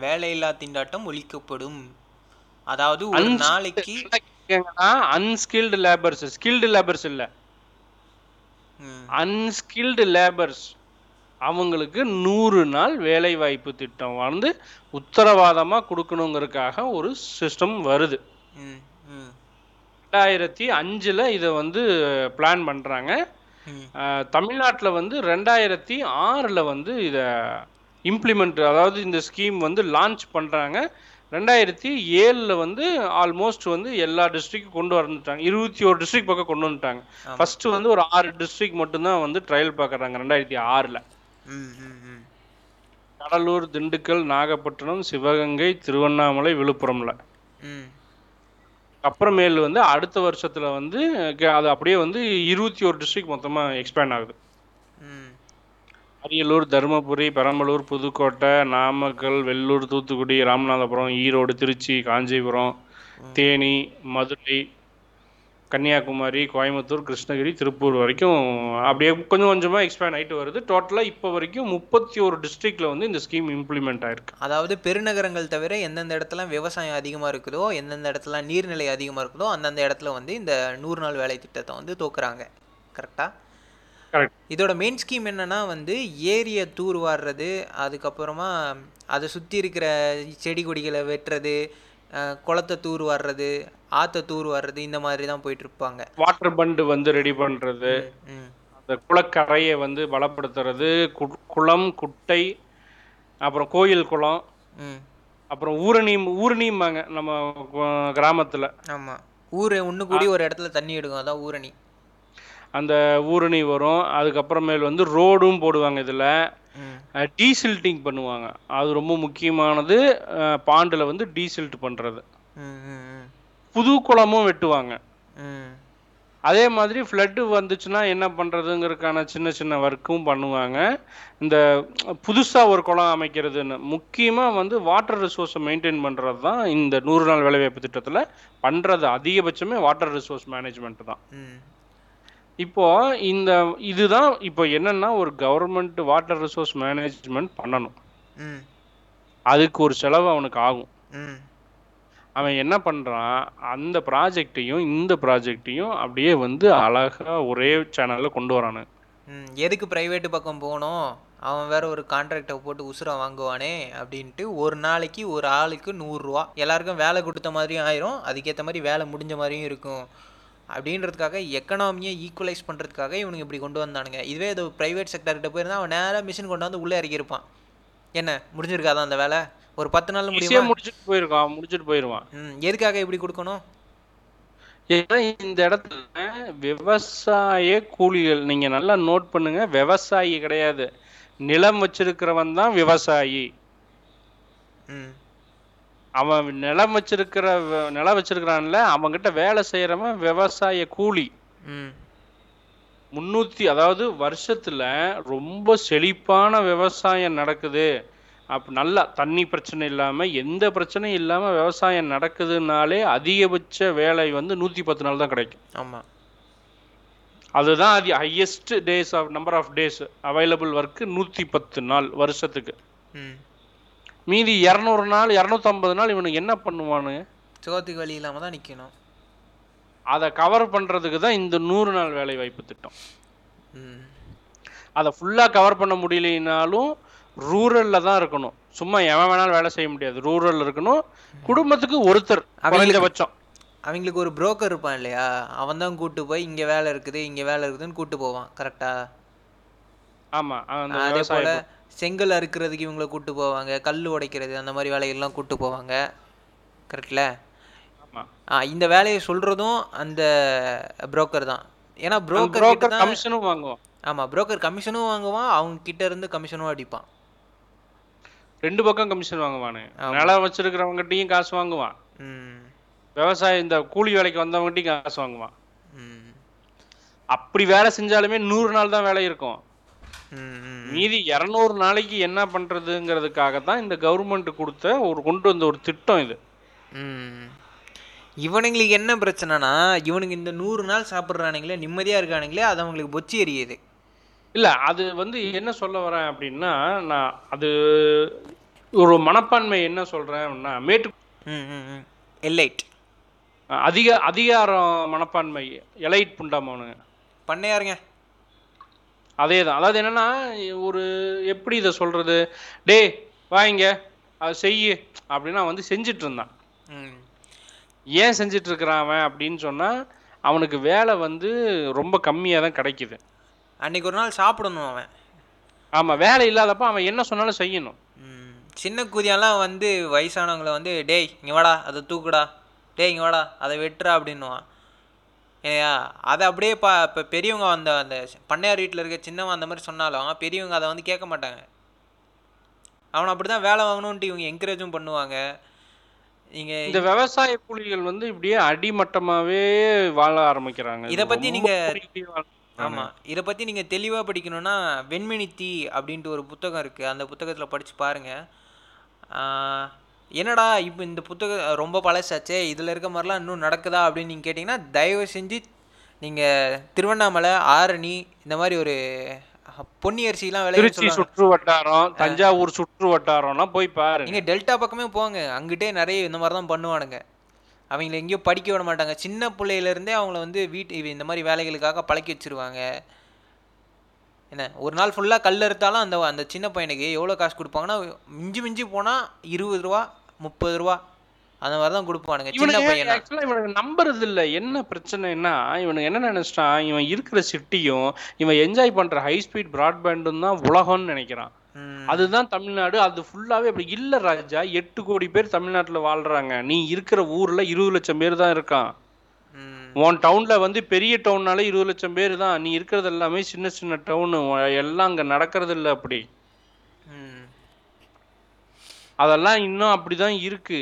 வேலையில்லா திண்டாட்டம் ஒழிக்கப்படும். அதாவது ஒரு நாளைக்கு அன்ஸ்கில்டு லேபர்ஸ், ஸ்கில்டு லேபர்ஸ் இல்லை, அன்ஸ்கில்டு லேபர்ஸ் அவங்களுக்கு 100 நாள் வேலைவாய்ப்பு திட்டம் வந்து உத்தரவாதமாக கொடுக்கணுங்கிறதுக்காக ஒரு சிஸ்டம் வருது. 2005 இதை வந்து பிளான் பண்ணுறாங்க. தமிழ்நாட்டில் வந்து 2006 வந்து இதை இம்ப்ளிமெண்ட், அதாவது இந்த ஸ்கீம் வந்து லான்ச் பண்ணுறாங்க. 2007 வந்து ஆல்மோஸ்ட் வந்து எல்லா டிஸ்ட்ரிக்டும் கொண்டு வந்துட்டாங்க. 21 டிஸ்ட்ரிக்ட் பக்கம் கொண்டு வந்துட்டாங்க. ஃபஸ்ட்டு வந்து ஒரு 6 டிஸ்ட்ரிக்ட் மட்டும்தான் வந்து ட்ரையல் பார்க்குறாங்க 2006. கடலூர், திண்டுக்கல், நாகப்பட்டினம், சிவகங்கை, திருவண்ணாமலை, விழுப்புரம்ல. அப்புறமேல் வந்து அடுத்த வருஷத்துல வந்து அது அப்படியே வந்து 21 டிஸ்ட்ரிக்ட் மொத்தமா எக்ஸ்பேண்ட் ஆகுது. அரியலூர், தருமபுரி, பெரம்பலூர், புதுக்கோட்டை, நாமக்கல், வெள்ளூர், தூத்துக்குடி, ராமநாதபுரம், ஈரோடு, திருச்சி, காஞ்சிபுரம், தேனி, மதுரை, கன்னியாகுமரி, கோயம்புத்தூர், கிருஷ்ணகிரி, திருப்பூர் வரைக்கும் அப்படியே கொஞ்சம் கொஞ்சமாக எக்ஸ்பேண்ட் ஆகிட்டு வருது. டோட்டலாக இப்போ வரைக்கும் 31 டிஸ்ட்ரிக்டில் வந்து இந்த ஸ்கீம் இம்ப்ளிமெண்ட் ஆயிருக்கு. அதாவது பெருநகரங்கள் தவிர எந்தெந்த இடத்துல விவசாயம் அதிகமாக இருக்குதோ, எந்தெந்த இடத்துல நீர்நிலை அதிகமாக இருக்குதோ, அந்தந்த இடத்துல வந்து இந்த 100 நாள் வேலை திட்டத்தை வந்து தோக்குறாங்க. கரெக்டாக? கரெக்ட். இதோட மெயின் ஸ்கீம் என்னென்னா வந்து ஏரியை தூர்வாடுறது, அதுக்கப்புறமா அதை சுற்றி இருக்கிற செடி கொடிகளை வெட்டுறது, குளத்தை தூர் வர்றது, ஆற்ற தூர் வர்றது, இந்த மாதிரி தான் போயிட்டு இருப்பாங்க. வாட்டர் பண்டு வந்து ரெடி பண்ணுறது, அந்த குளக்கரையை வந்து பலப்படுத்துறது, குளம், குட்டை, அப்புறம் கோயில் குளம், அப்புறம் ஊரணிம்பாங்க நம்ம கிராமத்தில். ஆமாம், ஊர் ஒன்று கூடி ஒரு இடத்துல தண்ணி எடுக்கும், அதான் ஊரணி. அந்த ஊரணி வரும். அதுக்கப்புறமேல் வந்து ரோடும் போடுவாங்க. இதில் டீசில்ட்டிங் பண்ணுவாங்க, அது ரொம்ப முக்கியமானது. பாண்டில் வந்து டீசில்ட் பண்ணுறது. புது குளமும் வெட்டுவாங்க. அதே மாதிரி ஃப்ளட்டு வந்துச்சுன்னா என்ன பண்ணுறதுங்கிறதுக்கான சின்ன சின்ன ஒர்க்கும் பண்ணுவாங்க. இந்த புதுசாக ஒரு குளம் அமைக்கிறதுன்னு முக்கியமாக வந்து வாட்டர் ரிசோர்ஸை மெயின்டைன் பண்ணுறது தான் இந்த 100 நாள் வேலைவாய்ப்பு திட்டத்தில் பண்ணுறது. அதிகபட்சமே வாட்டர் ரிசோர்ஸ் மேனேஜ்மெண்ட் தான். இப்போது இந்த இதுதான் இப்போ என்னென்னா ஒரு கவர்மெண்ட் வாட்டர் ரிசோர்ஸ் மேனேஜ்மெண்ட் பண்ணணும், அதுக்கு ஒரு செலவு அவனுக்கு ஆகும். அவன் என்ன பண்ணுறான், அந்த ப்ராஜெக்டையும் இந்த ப்ராஜெக்டையும் அப்படியே வந்து அழகாக ஒரே சேனலில் கொண்டு வரானு. எதுக்கு ப்ரைவேட்டு பக்கம் போகணும், அவன் வேற ஒரு கான்ட்ராக்டை போட்டு உசுரை வாங்குவானே அப்படின்ட்டு ஒரு நாளைக்கு ஒரு ஆளுக்கு 100 ரூபா எல்லாருக்கும் வேலை கொடுத்த மாதிரியும் ஆயிரும், அதுக்கேற்ற மாதிரி வேலை முடிஞ்ச மாதிரியும் இருக்கும். அப்படின்றதுக்காக எக்கனாமியை ஈக்குவலைஸ் பண்ணுறதுக்காக இவனுக்கு இப்படி கொண்டு வந்தானுங்க. இதுவே ஏதோ ப்ரைவேட் செக்டர்கிட்ட போயிருந்தா அவன் நேராக மிஷின் கொண்டு வந்து உள்ளே இறக்கியிருப்பான். என்ன முடிஞ்சிருக்காதான் அந்த வேலை, ஒரு 10 நாள் முடிச்சுட்டு போயிருவான். எதுக்காக இப்படி கொடுக்கணும்? இந்த இடத்துல விவசாய கூலிகள், நீங்க நல்லா நோட் பண்ணுங்க, விவசாயி கிடையாது, நிலம் வச்சிருக்கிறவன் தான் விவசாயி. அவன் நிலம் வச்சிருக்கிறான்ல, அவன்கிட்ட வேலை செய்யறவன் விவசாய கூலி. 300, அதாவது வருஷத்துல ரொம்ப செழிப்பான விவசாயம் நடக்குது, அப்போ நல்லா தண்ணி பிரச்சனை இல்லாமல் எந்த பிரச்சனையும் இல்லாமல் விவசாயம் நடக்குதுனாலே அதிகபட்ச வேலை வந்து 110 நாள் தான் கிடைக்கும். ஆமாம், அதுதான் அது highest days of number of days available work 110 நாள் வருஷத்துக்கு. மீதி 200 நாள் 250 நாள் இவனுக்கு என்ன பண்ணுவானு, சோத்துக்கு வழி இல்லாமல் தான் நிற்கணும். அதை கவர் பண்ணுறதுக்கு தான் இந்த 100 நாள் வேலை வாய்ப்பு திட்டம். அதை ஃபுல்லாக கவர் பண்ண முடியலைனாலும் ரூரல்ல தான் இருக்கணும், சும்மா எவன் வேணாலும் வேலை செய்ய முடியாது. ரூரல் இருக்கணும், குடும்பத்துக்கு ஒருத்தர் குறைஞ்சபட்சம், அவங்களுக்கு ஒரு புரோக்கர் இருப்பான் இல்லையா, அவன் தான் கூட்டு போய் இங்க வேலை இருக்குதுன்னு கூட்டு போவான். கரெக்டா? ஆமா. அதே போல செங்கல் அறுக்கிறதுக்கு இவங்களை கூட்டு போவாங்க, கல் உடைக்கிறது அந்த மாதிரி வேலையெல்லாம் கூட்டு போவாங்க. கரெக்ட்ல? இந்த வேலையை சொல்றதும் அந்த புரோக்கர் தான். ஏன்னா புரோக்கர் கமிஷனும் வாங்குவான். ஆமா, புரோக்கர் கமிஷனும் வாங்குவான், அவங்க கிட்ட இருந்து கமிஷனும் அடிப்பான். ரெண்டு பக்கம் கமிஷன் வாங்குவானு, நிலம் வச்சிருக்கிறவங்ககிட்டையும் காசு வாங்குவான், விவசாயம் இந்த கூலி வேலைக்கு வந்தவங்ககிட்டையும் காசு வாங்குவான். அப்படி வேலை செஞ்சாலுமே 100 நாள் தான் வேலை இருக்கும், மீதி 200 நாளைக்கு என்ன பண்றதுங்கிறதுக்காக தான் இந்த கவர்மெண்ட் கொடுத்த ஒரு கொண்டு வந்த ஒரு திட்டம் இது. இவனுங்களுக்கு என்ன பிரச்சனைனா, இவனுக்கு இந்த 100 நாள் சாப்பிட்றானுங்களே, நிம்மதியாக இருக்கானுங்களே, அது அவங்களுக்கு பொச்சி எரியுது. இல்லை, அது வந்து என்ன சொல்ல வரேன் அப்படின்னா, நான் அது ஒரு மனப்பான்மை என்ன சொல்கிறேன் அப்படின்னா, மேட்டு எலைட் அதிகாரம் மனப்பான்மை, எலைட் புண்டாமவனுங்க, பண்ணையாருங்க. அதே தான். அதாவது என்னென்னா, ஒரு எப்படி இதை சொல்கிறது, டே வாங்க அது செய்யு அப்படின்னா வந்து செஞ்சிட்டு இருந்தான். ஏன் செஞ்சிட்டு இருக்கிறான் அவன் அப்படின்னு சொன்னால், அவனுக்கு வேலை வந்து ரொம்ப கம்மியாக தான் கிடைக்குது, அன்னைக்கு ஒரு நாள் சாப்பிடணும் அவன். ஆமாம், வேலை இல்லாதப்ப அவன் என்ன சொன்னாலும் செய்யணும். சின்ன கூதியெல்லாம் வந்து வயசானவங்களை வந்து, டேய் இங்கே வாடா அதை தூக்குடா, டேய் இங்கே வாடா அதை வெட்டுறா அப்படின்னுவான். ஏயா அதை அப்படியே இப்போ பெரியவங்க அந்த பண்ணையார் வீட்டில் இருக்க சின்னவன் அந்த மாதிரி சொன்னாலும் பெரியவங்க அதை வந்து கேட்க மாட்டாங்க. அவனை அப்படி தான் வேலை வாங்கணுன்ட்டு இவங்க என்கரேஜும் பண்ணுவாங்க. இந்த விவசாய கூலிகள் வந்து இப்படியே அடிமட்டமாவே வாழ ஆரம்பிக்கிறாங்க. இதை பத்தி நீங்க தெளிவா படிக்கணும்னா வெண்மணி தீ அப்படின்ட்டு ஒரு புத்தகம் இருக்கு, அந்த புத்தகத்துல படிச்சு பாருங்க. என்னடா இப்போ இந்த புத்தகம் ரொம்ப பழசாச்சே, இதுல இருக்க மாதிரிலாம் இன்னும் நடக்குதா அப்படின்னு நீங்க கேட்டீங்கன்னா, தயவு செஞ்சு நீங்க திருவண்ணாமலை, ஆரணி, இந்த மாதிரி ஒரு பொன்னியரிசி சுற்று வட்டாரம், தஞ்சாவூர் சுற்று வட்டாரம்லாம் போய் பாருங்க. நீங்க டெல்டா பக்கமே போங்க, அங்கிட்டே நிறைய இந்த மாதிரி தான் பண்ணுவானுங்க. அவங்கள எங்கேயோ படிக்க விட மாட்டாங்க, சின்ன பிள்ளையிலேருந்தே அவங்கள வந்து வீட்டு இந்த மாதிரி வேலைகளுக்காக பழக்கி வச்சிருவாங்க. என்ன, ஒரு நாள் ஃபுல்லாக கல் அறுத்தாலும் அந்த சின்ன பையனுக்கு எவ்வளோ காசு கொடுப்பாங்கன்னா, மிஞ்சி போனால் 20 ரூபா 30 ரூபா அந்த மாதிரி தான் கொடுப்பானுங்க. சின்ன பையன் ஆக்சுவலாக இவனுக்கு நம்புறது இல்லை. என்ன பிரச்சனைன்னா, இவனுக்கு என்ன நினைச்சிட்டான், இவன் இருக்கிற சிட்டியும் இவன் என்ஜாய் பண்ணுற ஹை ஸ்பீட் ப்ராட்பேண்டும் தான் உலகம்னு நினைக்கிறான். அதுதான் தமிழ்நாடு, அது ஃபுல்லாகவே அப்படி இல்லை ராஜா. 8 கோடி பேர் தமிழ்நாட்டில் வாழ்கிறாங்க, நீ இருக்கிற ஊரில் 20 லட்சம் பேர் தான் இருக்கான். உன் டவுனில் வந்து பெரிய டவுன்னாலே 20 லட்சம் பேர் தான், நீ இருக்கிறது எல்லாமே சின்ன சின்ன டவுனு, எல்லாம் அங்கே நடக்கிறது இல்லை அப்படி. அதெல்லாம் இன்னும் அப்படிதான் இருக்கு.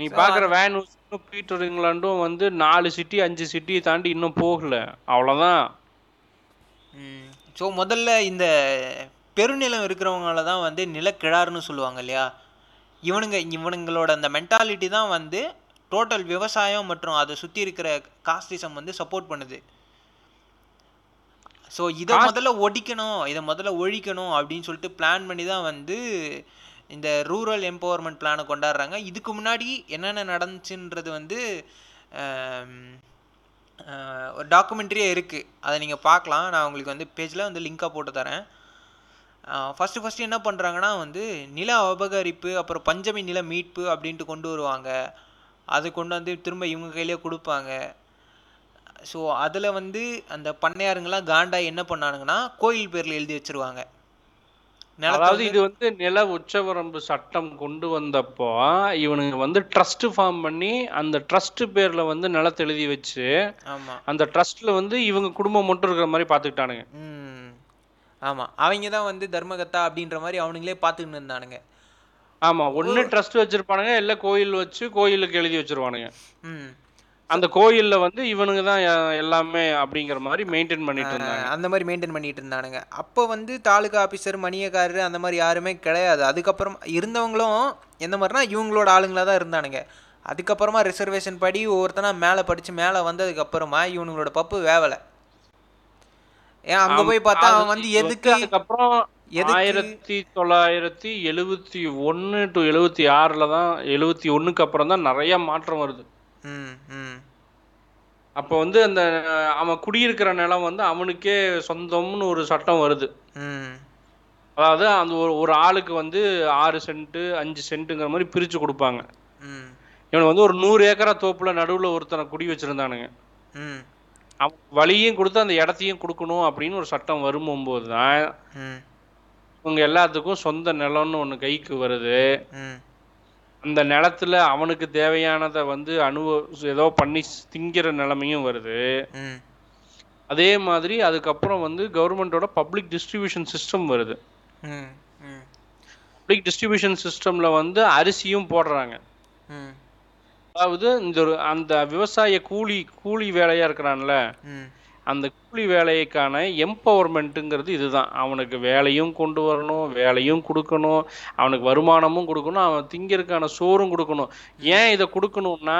நீ பாக்குற வேன் இன்னும் பீட்டர் இங்கிலாண்டும் வந்து 4 சிட்டி 5 சிட்டி தாண்டி இன்னும் போகல, அவ்வளோதான். ஸோ முதல்ல இந்த பெருநிலம் இருக்கிறவங்கள தான் வந்து நிலக்கிழாருன்னு சொல்லுவாங்க இல்லையா, இவனுங்களோட அந்த மென்டாலிட்டி தான் வந்து டோட்டல் விவசாயம் மற்றும் அதை சுற்றி இருக்கிற காஸ்டிசம் வந்து சப்போர்ட் பண்ணுது. ஸோ இதை முதல்ல ஒழிக்கணும், அப்படின்னு சொல்லிட்டு பிளான் பண்ணி தான் வந்து இந்த ரூரல் எம்பவர்மெண்ட் பிளானை கொண்டாடுறாங்க. இதுக்கு முன்னாடி என்னென்ன நடந்துச்சுன்றது வந்து ஒரு டாக்குமெண்ட்ரியே இருக்குது, அதை நீங்கள் பார்க்கலாம். நான் உங்களுக்கு வந்து பேஜில் வந்து லிங்காக போட்டு தரேன். ஃபஸ்ட்டு என்ன பண்ணுறாங்கன்னா வந்து நில அபகரிப்பு, அப்புறம் பஞ்சமி நில மீட்பு அப்படின்ட்டு கொண்டு வருவாங்க. அது கொண்டு வந்து திரும்ப இவங்க கையிலே கொடுப்பாங்க. ஸோ அதில் வந்து அந்த பண்ணையாருங்கெல்லாம் காண்டா என்ன பண்ணானுங்கன்னா கோயில் பேரில் எழுதி வச்சுருவாங்க. அதாவது இது வந்து நில உச்சவரம்பு சட்டம் கொண்டு வந்தப்போ இவனுங்க வந்து ட்ரஸ்ட் ஃபார்ம் பண்ணி அந்த ட்ரஸ்ட் பேர்ல வந்து நிலத்தை எழுதி வச்சு அந்த ட்ரஸ்ட்ல வந்து இவங்க குடும்பம் மட்டும் இருக்கிற மாதிரி பார்த்துக்கிட்டானுங்க. ஆமாம், அவங்க தான் வந்து தர்மகத்தா அப்படின்ற மாதிரி அவனுங்களே பார்த்துக்கிட்டு இருந்தானுங்க. ஆமாம், ஒன்று ட்ரஸ்ட் வச்சுருப்பானுங்க, இல்லை கோயில் வச்சு கோயிலுக்கு எழுதி வச்சுருவானுங்க. அந்த கோயிலில் வந்து இவனுங்க தான் எல்லாமே அப்படிங்கிற மாதிரி மெயின்டைன் பண்ணிட்டு இருந்தாங்க. அந்த மாதிரி மெயின்டைன் பண்ணிட்டு இருந்தானுங்க. அப்போ வந்து தாலுகா ஆஃபீஸர், மணியக்காரர் அந்த மாதிரி யாருமே கிடையாது. அதுக்கப்புறம் இருந்தவங்களும் எந்த மாதிரினா இவங்களோட ஆளுங்களாக தான் இருந்தானுங்க. அதுக்கப்புறமா ரிசர்வேஷன் படி ஒவ்வொருத்தனா மேலே படித்து மேலே வந்ததுக்கப்புறமா இவனுங்களோட பப்பு வேவலை. ஏன் அங்கே போய் பார்த்தா அவன் வந்து எதுக்கு, அதுக்கப்புறம் 1971 to 1976 தான், 1971 அப்புறம் தான் நிறைய மாற்றம் வருது. அப்போ வந்து அந்த அவன் குடியிருக்கிற நிலம் வந்து அவனுக்கே சொந்தம்னு ஒரு சட்டம் வருது. அதாவது அந்த ஒரு ஆளுக்கு வந்து 6 சென்ட் 5 சென்ட்டுங்கிற மாதிரி பிரிச்சு கொடுப்பாங்க. இவன் வந்து ஒரு 100 ஏக்கரா தோப்புல நடுவில் ஒருத்தனை குடி வச்சிருந்தானுங்க. அவன் வழியும் கொடுத்து அந்த இடத்தையும் கொடுக்கணும் அப்படின்னு ஒரு சட்டம் வரும்போது தான் இவங்க எல்லாத்துக்கும் சொந்த நிலம்னு ஒன்று கைக்கு வருது. அந்த நிலத்துல அவனுக்கு தேவையானதை வந்து ஏதோ பண்ணி திங்கிற நிலைமையும் வருது. அதே மாதிரி அதுக்கப்புறம் வந்து கவர்மெண்டோட பப்ளிக் டிஸ்ட்ரிபியூஷன் சிஸ்டம் வருது. பப்ளிக் டிஸ்ட்ரிபியூஷன் சிஸ்டம்ல வந்து அரிசியும் போடுறாங்க. அதாவது இந்த அந்த விவசாய கூலி வேலையா இருக்கிறான்ல, அந்த கூலி வேலைக்கான எம்பவர்மெண்ட்டுங்கிறது இதுதான். அவனுக்கு வேலையும் கொண்டு வரணும், வேலையும் கொடுக்கணும், அவனுக்கு வருமானமும் கொடுக்கணும், அவன் திங்கிறதுக்கான சோறும் கொடுக்கணும். ஏன் இதை கொடுக்கணும்னா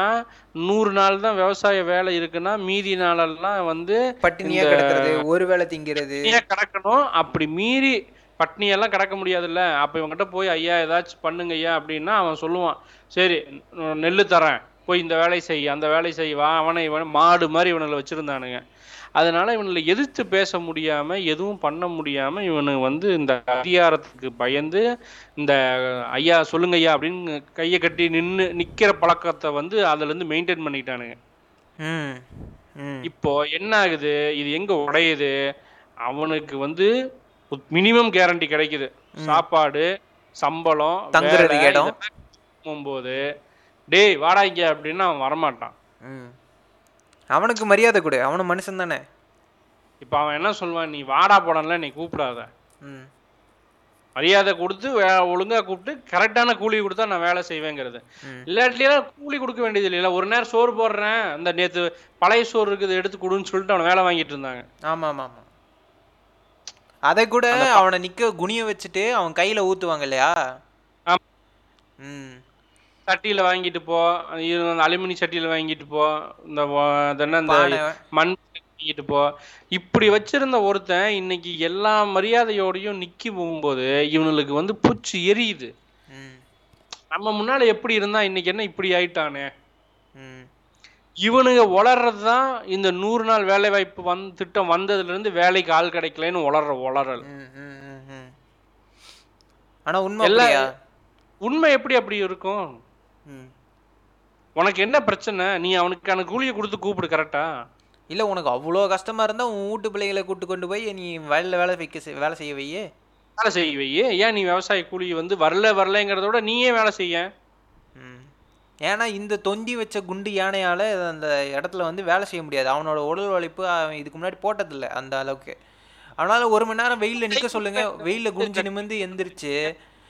100 நாள் தான் விவசாய வேலை இருக்குன்னா மீதி நாளெல்லாம் வந்து பட்டினியா கிடக்கிறது, ஒரு வேளை திங்கிறது கிடக்கணும். அப்படி மீறி பட்னியெல்லாம் கிடக்க முடியாதுல்ல. அப்போ இவங்ககிட்ட போய் ஐயா ஏதாச்சும் பண்ணுங்க ஐயா அப்படின்னா அவன் சொல்லுவான், சரி நெல்லு தரேன், போய் இந்த வேலை செய் அந்த வேலை செய்வா. அவனை இவன் மாடு மாதிரி இவனுங்களை வச்சுருந்தானுங்க. அதனால இவனை எதிர்த்து பேச முடியாமல் எதுவும் பண்ண முடியாமல் இவனுக்கு வந்து இந்த அதிகாரத்துக்கு பயந்து இந்த ஐயா சொல்லுங்க ஐயா அப்படின்னு கையை கட்டி நிற்கிற பழக்கத்தை வந்து அதுலேருந்து மெயின்டைன் பண்ணிக்கிட்டானுங்க. இப்போ என்ன ஆகுது, இது எங்கே உடையுது, அவனுக்கு வந்து மினிமம் கேரண்டி கிடைக்குது, சாப்பாடு, சம்பளம், தங்குறதுக்கு இடம். போகும்போது டேய் வாடா இங்க அப்படின்னா அவன் வரமாட்டான். அவனுக்கு மரியாதை கொடு, அவனு மனுஷன் தானே. இப்போ அவன் என்ன சொல்லுவான், நீ வாடா போடல நீ கூப்பிடாத, மரியாதை கொடுத்து ஒழுங்காக கூப்பிட்டு கரெக்டான கூலி கொடுத்தா நான் வேலை செய்வேங்கிறது. இல்லாட்டிலாம் கூலி கொடுக்க வேண்டியது இல்லை, ஒரு நேரம் சோறு போடுறேன், அந்த நேற்று பழைய சோறு இருக்குது எடுத்து கொடுன்னு சொல்லிட்டு அவனை வேலை வாங்கிட்டு இருந்தாங்க. ஆமாம் ஆமாம் ஆமாம், அதை கூட அவனை நிற்க குனிய வச்சுட்டு அவன் கையில் ஊற்றுவாங்க இல்லையா. ம், சட்டியில் வாங்கிட்டு போ, அலுமினி சட்டியில் வாங்கிட்டு போ, இந்த மண் வாங்கிட்டு போ, இப்படி வச்சிருந்த ஒருத்தன் இன்னைக்கு எல்லா மரியாதையோடையும் நிக்கி போகும்போது இவனுக்கு வந்து பூச்சி எரியுது. நம்ம முன்னால எப்படி இருந்தா இன்னைக்கு என்ன இப்படி ஆயிட்டானே. இவனுங்க வளர்றதுதான் இந்த 100 நாள் வேலை வாய்ப்பு திட்டம் வந்ததுல இருந்து வேலைக்கு ஆள் கிடைக்கலன்னு வளரல். ஆனா உண்மை உண்மை எப்படி அப்படி இருக்கும்? உனக்கு என்ன பிரச்சனை, நீ அவனுக்கான கூலியை கொடுத்து கூப்பிடு கரெக்டா. இல்லை உனக்கு அவ்வளோ கஷ்டமா இருந்தா உன் வீட்டு பிள்ளைகளை கூட்டு கொண்டு போய் நீ வயலில் வேலை செய்ய வையே. ஏன் நீ விவசாய கூலி வந்து வரலங்கிறதோட நீயே வேலை செய்ய. ஏன்னா இந்த தொந்தி வச்ச குண்டு யானையால அந்த இடத்துல வந்து வேலை செய்ய முடியாது. அவனோட உடல் உழைப்பு அவன் இதுக்கு முன்னாடி போட்டதில்லை அந்த அளவுக்கு. அதனால 1 மணி நேரம் வெயிலில் நிற்க சொல்லுங்க, வெயிலில் குடிஞ்சு நிமிர்ந்து எந்திரிச்சு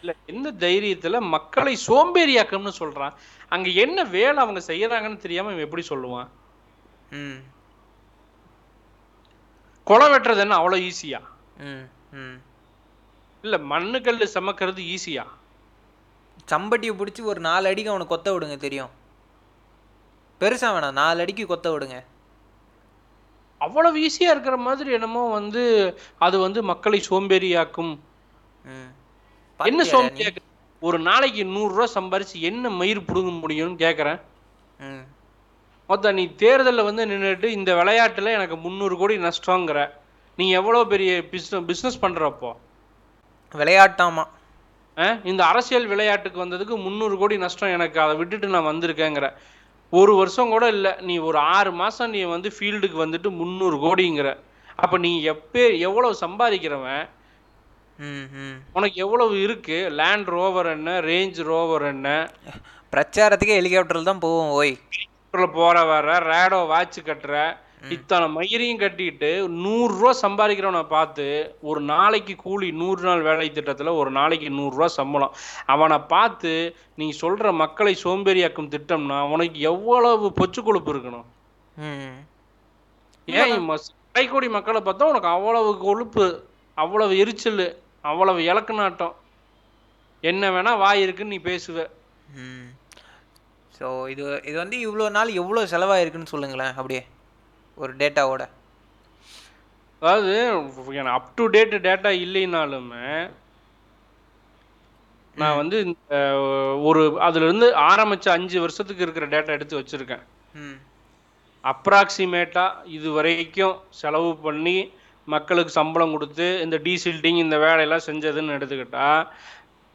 இல்லை, எந்த தைரியத்தில் மக்களை சோம்பேறியாக்கம்னு சொல்கிறான்? அங்கே என்ன வேலை அவங்க செய்கிறாங்கன்னு தெரியாமல் இவன் எப்படி சொல்லுவான்? ம், கொலை வெட்டுறது என்ன அவ்வளோ ஈஸியா? இல்லை, மண்ணுக்கல் சமைக்கிறது ஈஸியா? சம்பட்டியை பிடிச்சி ஒரு 4 அடிக்கு அவனை கொத்த விடுங்க, தெரியும். பெருசாக வேணாம், 4 அடிக்கு கொத்த விடுங்க. அவ்வளவு ஈஸியாக இருக்கிற மாதிரி என்னமோ வந்து அது வந்து மக்களை சோம்பேறியாக்கும். என்ன சோம்பேறி? ஒரு நாளைக்கு 100 ரூபா சம்பாரிச்சு என்ன மயிர் புடுங்க முடியும்னு கேட்குறேன். மொத்தம் நீ தேர்தலில் வந்து நின்றுட்டு இந்த விளையாட்டில் எனக்கு 300 கோடி நஷ்டங்கிற, நீ எவ்வளோ பெரிய பிஸ்னஸ் பண்ணுறப்போ விளையாட்டாமா இந்த அரசியல் விளையாட்டுக்கு வந்ததுக்கு 300 கோடி நஷ்டம் எனக்கு, அதை விட்டுட்டு நான் வந்திருக்கேங்கிற. ஒரு வருஷம் கூட இல்லை, நீ ஒரு 6 மாதம் நீ வந்து ஃபீல்டுக்கு வந்துட்டு 300 கோடிங்கிற. அப்போ நீ எவ்வளோ சம்பாதிக்கிறவன், உனக்கு எவ்வளவு இருக்கு? லேண்ட் ரோவர் என்ன, ரேஞ்ச் ரோவர் என்ன, பிரச்சாரத்துக்கு ஹெலிகாப்டர் தான் போவோம். ஓய் போற வர ரேடோ வாட்ச் கட்டுற, இத்தனை மயிரையும் கட்டிட்டு 100 ரூபா சம்பாதிக்கிறவனை பார்த்து ஒரு நாளைக்கு கூலி, 100 நாள் வேலை திட்டத்துல ஒரு நாளைக்கு 100 ரூபா சம்பளம், அவனை பார்த்து நீ சொல்ற மக்களை சோம்பேறியாக்கும் திட்டம்னா உனக்கு எவ்வளவு பொச்சு கொழுப்பு இருக்கணும்? ஏன் கைகோடி மக்களை பார்த்தா உனக்கு அவ்வளவு கொழுப்பு, அவ்வளவு எரிச்சல், அவ்வளவு இலக்கு நாட்டம், என்ன வேணா வாய் இருக்குன்னு நீ பேசுவ. ஸோ இது வந்து இவ்வளோ நாள் எவ்வளோ செலவாயிருக்குன்னு சொல்லுங்களேன் அப்படியே ஒரு டேட்டாவோட. அதாவது அப் டு டேட் டேட்டா இல்லைனாலுமே நான் வந்து ஒரு அதுலேருந்து ஆரம்பித்த 5 வருஷத்துக்கு இருக்கிற டேட்டா எடுத்து வச்சுருக்கேன். அப்ராக்சிமேட்டாக இது வரைக்கும் செலவு பண்ணி மக்களுக்கு சம்பளம் கொடுத்து இந்த டீசில்டிங் இந்த வேலையெல்லாம் செஞ்சதுன்னு எடுத்துக்கிட்டா,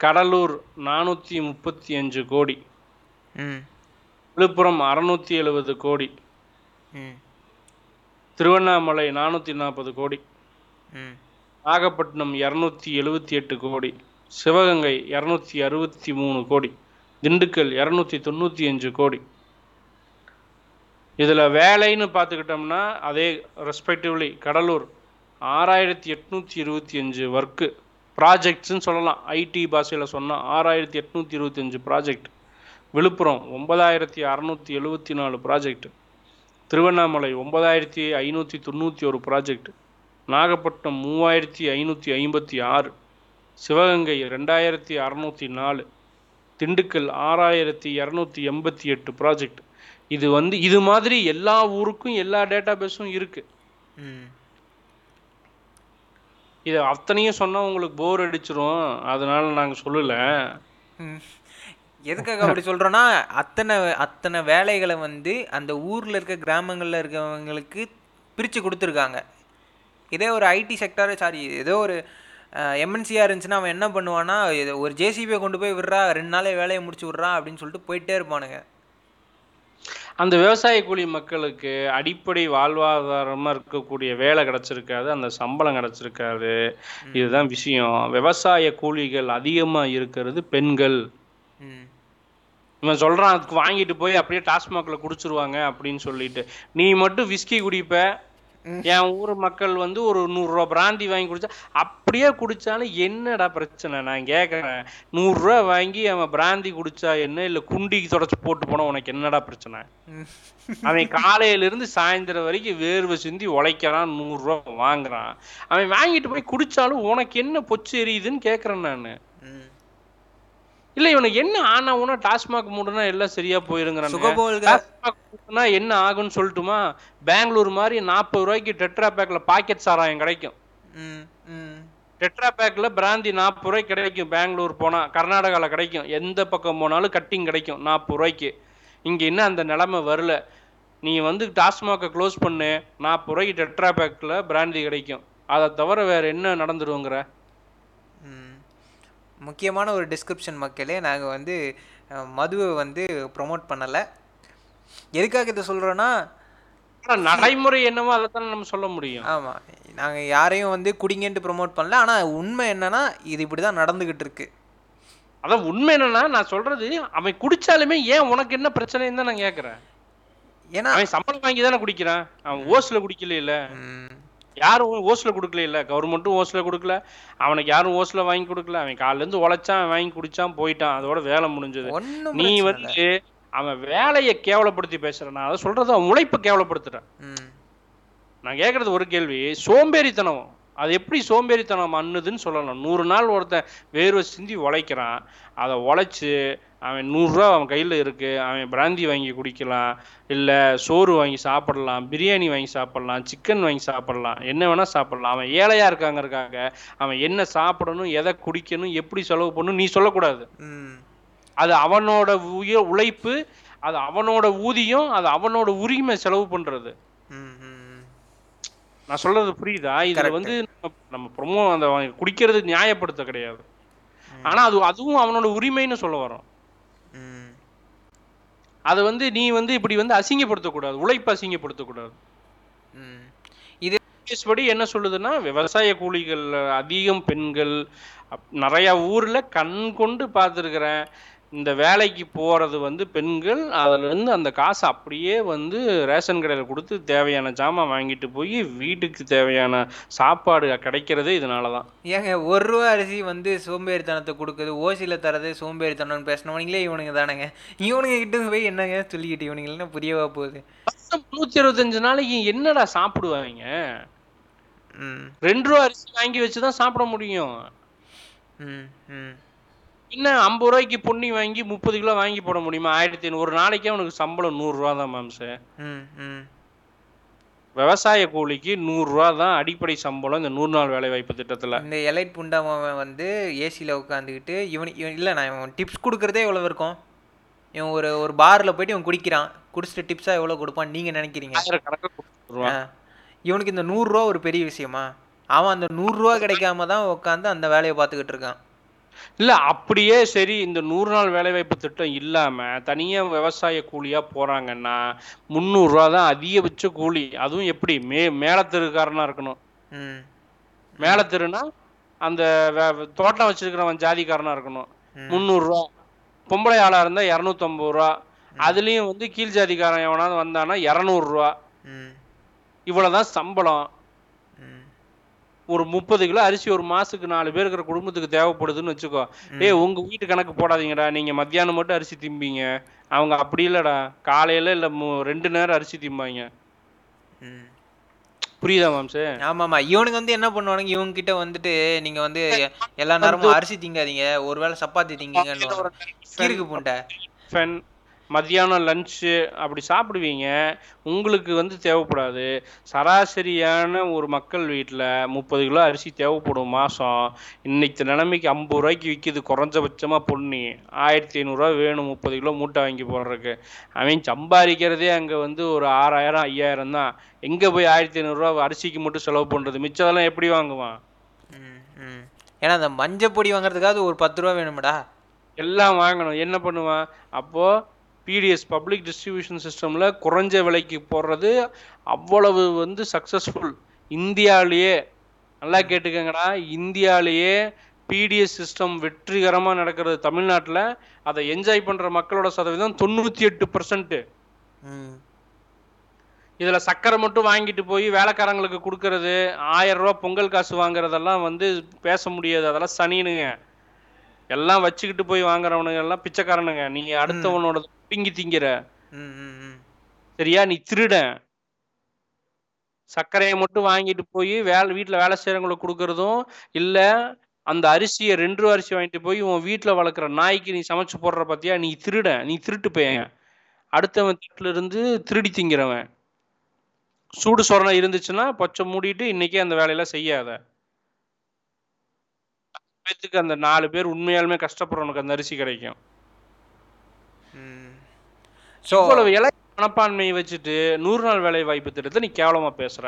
கடலூர் 435 கோடி, விழுப்புரம் 670 கோடி, திருவண்ணாமலை 440 கோடி, நாகப்பட்டினம் 278 கோடி, சிவகங்கை 263 கோடி, திண்டுக்கல் 295 கோடி. இதில் வேலைன்னு பார்த்துக்கிட்டோம்னா அதே ரெஸ்பெக்டிவ்லி கடலூர் 6825 ஒர்க்கு ப்ராஜெக்ட்ஸ்ன்னு சொல்லலாம், ஐடி பாஷையில் சொன்னால் 6825 project, Viluppuram 9674 project, Tiruvannamalai 9591 project, Nagapattinam 3556, Sivaganga 2604, Dindigul 6288 project. இது வந்து இது மாதிரி எல்லா ஊருக்கும் எல்லா டேட்டா பேஸும் இருக்கு. இது அத்தனையும் சொன்னால் உங்களுக்கு போர் அடிச்சிடும், அதனால நாங்கள் சொல்லலை. எதுக்காக அப்படி சொல்கிறோன்னா அத்தனை வேலைகளை வந்து அந்த ஊரில் இருக்க கிராமங்களில் இருக்கிறவங்களுக்கு பிரித்து கொடுத்துருக்காங்க. இதே ஒரு ஐடி செக்டார் ஏதோ ஒரு எம்என்சியாக இருந்துச்சுன்னா அவன் என்ன பண்ணுவான்னா, ஒரு ஜேசிபியை கொண்டு போய் விடுறா, 2 நாளே வேலையை முடிச்சு விட்றான் அப்படின்னு சொல்லிட்டு போயிட்டே இருப்பானுங்க. அந்த விவசாய கூலி மக்களுக்கு அடிப்படை வாழ்வாதாரமாக இருக்கக்கூடிய வேலை கிடச்சிருக்காது, அந்த சம்பளம் கிடச்சிருக்காது. இதுதான் விஷயம். விவசாய கூலிகள் அதிகமாக இருக்கிறது பெண்கள். இவன் சொல்கிறான் அதுக்கு வாங்கிட்டு போய் அப்படியே டாஸ்மாக்ல குடிச்சிருவாங்க அப்படின்னு சொல்லிட்டு, நீ மட்டும் விஸ்கி குடிப்ப, என் ஊர் மக்கள் வந்து ஒரு 100 ரூபா பிராந்தி வாங்கி குடிச்சா அப்படியே குடிச்சாலும் என்னடா பிரச்சனை? நான் கேட்குறேன், 100 ரூபா வாங்கி அவன் பிராந்தி குடிச்சா என்ன, இல்லை குண்டிக்கு தொடச்சி போட்டு போனால் உனக்கு என்னடா பிரச்சனை? அவன் காலையிலேருந்து சாயந்தரம் வரைக்கும் வேர்வை சிந்தி உழைக்கிறான், 100 ரூபா வாங்குறான். அவன் வாங்கிட்டு போய் குடிச்சாலும் உனக்கு என்ன பொச்சு எரியுதுன்னு கேட்குறேன் நான். இல்லை, இவனுக்கு என்ன ஆனா உனா டாஸ்மாக் மூடுனா எல்லாம் சரியா போயிருங்கிறான். என்ன ஆகுன்னு சொல்லட்டுமா? பெங்களூர் மாதிரி 40 ரூபாய்க்கு டெட்ரா பேக்ல பாக்கெட் சாராயம் கிடைக்கும். டெட்ரா பேக்ல பிராந்தி 40 ரூபாய்க்கு கிடைக்கும் பெங்களூர் போனா, கர்நாடகால கிடைக்கும், எந்த பக்கம் போனாலும் கட்டிங் கிடைக்கும் 40 ரூபாய்க்கு. இங்க என்ன அந்த நிலைமை வரல. நீ வந்து டாஸ்மாக்கை க்ளோஸ் பண்ணு, 40 ரூபாய்க்கு டெட்ரா பேக்ல பிராந்தி கிடைக்கும். அதை தவிர வேற என்ன நடந்துருவோங்கிற முக்கியமான ஒரு டிஸ்கிரிப்ஷன். மக்களே, நாங்கள் வந்து மதுவை வந்து ப்ரொமோட் பண்ணலை. எதுக்காக இதை சொல்கிறோன்னா, நடைமுறை என்னவோ அதை தானே நம்ம சொல்ல முடியும். ஆமாம், நாங்கள் யாரையும் வந்து குடிங்கன்ட்டு ப்ரொமோட் பண்ணல. ஆனால் உண்மை என்னன்னா இது இப்படி தான் நடந்துக்கிட்டு இருக்கு. அதான் உண்மை என்னன்னா நான் சொல்கிறது, அவன் குடித்தாலுமே ஏன் உனக்கு என்ன பிரச்சனைன்னு தான் நான் கேட்குறேன். ஏன்னா அவன் சம்பளம் வாங்கி தானே குடிக்கிறான், அவன் ஓஸில் குடிக்கல. யாரும் ஓசில் கொடுக்கல, இல்லை கவர்மெண்ட்டும் ஓசில் கொடுக்கல, அவனுக்கு யாரும் ஓசில் வாங்கி கொடுக்கல. அவன் காலிலேருந்து உழைச்சான், வாங்கி குடிச்சான், போயிட்டான், அதோட வேலை முடிஞ்சது. நீ வந்து அவன் வேலையை கேவலப்படுத்தி பேசுறான், அதை சொல்றது அவன் உழைப்பை கேவலப்படுத்துறான். நான் கேட்கறது ஒரு கேள்வி, சோம்பேறித்தனம். அது எப்படி சோம்பேறித்தனம் அண்ணுதுன்னு சொல்லலாம். 100 நாள் ஒருத்தன் வேர்வை சிந்தி உழைக்கிறான், அதை உழைச்சி அவன் 100 ரூபா அவன் கையில் இருக்குது, அவன் பிராந்தி வாங்கி குடிக்கலாம், இல்லை சோறு வாங்கி சாப்பிடலாம், பிரியாணி வாங்கி சாப்பிடலாம், சிக்கன் வாங்கி சாப்பிடலாம், என்ன வேணால் சாப்பிடலாம். அவன் ஏழையாக இருக்காங்கிறக்காக அவன் என்ன சாப்பிடணும், எதை குடிக்கணும், எப்படி செலவு பண்ணணும் நீ சொல்லக்கூடாது. அது அவனோட உழைப்பு, அது அவனோட ஊதியம், அது அவனோட உரிமை செலவு பண்ணுறது. நான் சொல்றது புரியுதா? இதுல வந்து நம்ம ப்ரமோ அந்த குடிக்கிறது நியாயப்படுத்த கிடையாது, ஆனா அது அதுவும் அவனோட உரிமைன்னு சொல்ல வரோம். அது வந்து நீ வந்து இப்படி வந்து அசிங்கப்படுத்தக்கூடாது, உழைப்பு அசிங்கப்படுத்தக்கூடாது. இதுபடி என்ன சொல்லுதுன்னா, விவசாய கூலிகள் அதிகம், பெண்கள் நிறைய ஊர்ல கண் கொண்டு பார்த்துருக்கிறேன். இந்த வேலைக்கு போகிறது வந்து பெண்கள் அதுலேருந்து அந்த காசு அப்படியே வந்து ரேஷன் கடையில் கொடுத்து தேவையான ஜாமான் வாங்கிட்டு போய் வீட்டுக்கு தேவையான சாப்பாடு கிடைக்கிறதே இதனால தான். ஏங்க, 1 ரூபா அரிசி வந்து சோம்பேறித்தனத்தை கொடுக்குது, ஓசியில் தரது சோம்பேறித்தனம்னு பேசினவங்களே இவனுங்க தானேங்க. இவனுங்க கிட்ட போய் என்னங்க சொல்லிக்கிட்டு இவனுங்கன்னா புரியவா போகுது. 365 நாளைக்கு என்னடா சாப்பிடுவாங்க? 2 ரூபா அரிசி வாங்கி வச்சு தான் சாப்பிட முடியும். என்ன 50 ரூபாய்க்கு பொண்ணி வாங்கி 30 கிலோ வாங்கி போட முடியுமா? 1500 ஒரு நாளைக்கு அவனுக்கு சம்பளம் 100 ரூபா தான் மேம் சார். விவசாய கூலிக்கு 100 ரூபா தான் அடிப்படை சம்பளம் இந்த 100 நாள் வேலை வாய்ப்பு திட்டத்தில். இந்த எலைட் புண்டாமன் வந்து ஏசியில் உட்காந்துக்கிட்டு இவனுக்கு இல்லை, நான் இவன் டிப்ஸ் கொடுக்குறதே எவ்வளோ இருக்கும். இவன் ஒரு பாரில் போயிட்டு இவன் குடிக்கிறான், குடிச்சிட்டு டிப்ஸாக எவ்வளோ கொடுப்பான்னு நீங்கள் நினைக்கிறீங்க? இவனுக்கு இந்த 100 ரூபா ஒரு பெரிய விஷயமா? அவன் அந்த 100 ரூபா கிடைக்காம தான் உட்காந்து அந்த வேலையை பார்த்துக்கிட்டு இருக்கான். இல்ல அப்படியே சரி, இந்த 100 நாள் வேலைவாய்ப்பு திட்டம் இல்லாம தனியா விவசாய கூலியா போறாங்கன்னா 300 ரூபா தான் அதிகபட்ச கூலி. அதுவும் எப்படி மேலத்தெருக்காரனா இருக்கணும். மேலத்தெருனா அந்த தோட்டம் வச்சிருக்கிறவன் ஜாதிக்காரனா இருக்கணும். 300 ரூபா பொம்பளை ஆளா இருந்தா 250 ரூபா. அதுலயும் வந்து கீழ் ஜாதிக்காரன் எவனாவது வந்தானா 200 ரூபா. இவ்வளவுதான் சம்பளம். ஒரு 30 கிலோ அரிசி ஒரு மாசத்துக்கு 4 பேர் இருக்கிற குடும்பத்துக்கு தேவைப்படுதுன்னு வச்சுக்கோ. உங்க வீட்டு கணக்கு போடாதீங்கடா, நீங்க மத்தியானம் மட்டும் அரிசி திம்பிங்க. அவங்க அப்படி இல்லடா, காலையில இல்ல 2 நேரம் அரிசி திம்பாங்க. புரியுதா மாம்சே? ஆமாமா. இவனுக்கு வந்து என்ன பண்ணுவானுங்க, இவங்க கிட்ட வந்துட்டு நீங்க வந்து எல்லா நேரமும் அரிசி திங்காதீங்க, ஒருவேளை சப்பாத்தி திங்கிங்க போண்டா மத்தியானம் லஞ்சு அப்படி சாப்பிடுவீங்க, உங்களுக்கு வந்து தேவைப்படாது. சராசரியான ஒரு மக்கள் வீட்டில் 30 கிலோ அரிசி தேவைப்படும் மாதம். இன்னைக்கு நிலைமைக்கு 50 ரூபாய்க்கு விற்கிது குறைஞ்சபட்சமாக பொண்ணி. 1500 ரூபா வேணும் 30 கிலோ மூட்டை வாங்கி போடுறதுக்கு. அவன் சம்பாதிக்கிறதே அங்கே வந்து ஒரு 6000 5000 தான். எங்கே போய் 1500 ரூபா அரிசிக்கு மட்டும் செலவு பண்ணுறது? மிச்சதெல்லாம் எப்படி வாங்குவான்? ஏன்னா அந்த மஞ்சள் பொடி வாங்குறதுக்காவது ஒரு 10 ரூபா வேணும்டா, எல்லாம் வாங்கணும். என்ன பண்ணுவான் அப்போது? PDS பப்ளிக் டிஸ்ட்ரிபியூஷன் சிஸ்டமில் குறைஞ்ச விலைக்கு போடுறது அவ்வளவு வந்து சக்ஸஸ்ஃபுல். இந்தியாவிலேயே, நல்லா கேட்டுக்கங்கடா, இந்தியாவிலேயே PDS சிஸ்டம் வெற்றிகரமாக நடக்கிறது தமிழ்நாட்டில். அதை என்ஜாய் பண்ணுற மக்களோட சதவீதம் 98%. இதில் சக்கரை மட்டும் வாங்கிட்டு போய் வேலைக்காரங்களுக்கு கொடுக்கறது, 1000 ரூபா பொங்கல் காசு வாங்குறதெல்லாம் வந்து பேச முடியாது, அதெல்லாம் சனினுங்க. எல்லாம் வச்சுக்கிட்டு போய் வாங்குறவனுங்க எல்லாம் பிச்சைக்காரனுங்க. நீ அடுத்தவனோட பிங்கி திங்கிற, சரியா? நீ திருட. சர்க்கரையை மட்டும் வாங்கிட்டு போய் வீட்டுல வேலை செய்யறவங்களுக்கு கொடுக்கறதும் இல்ல, அந்த அரிசியை 2 ரூபா அரிசி வாங்கிட்டு போய் உன் வீட்டுல வளர்க்குற நாய்க்கு நீ சமைச்சு போடுற பாத்தியா, நீ திருட, நீ திருட்டு போய் அடுத்தவன் வீட்டுல இருந்து திருடி திங்கிறவன். சூடு சொரணம் இருந்துச்சுன்னா பச்சை மூடிட்டு இன்னைக்கே அந்த வேலையெல்லாம் செய்யாத. அந்த 4 பேர் உண்மையாலுமே கஷ்டப்படுறவனுக்கு அந்த அரிசி கிடைக்கும். மனப்பான்மையை வச்சுட்டு 100 நாள் வேலை வாய்ப்பு திட்டத்தை நீ கேவலமா பேசுற.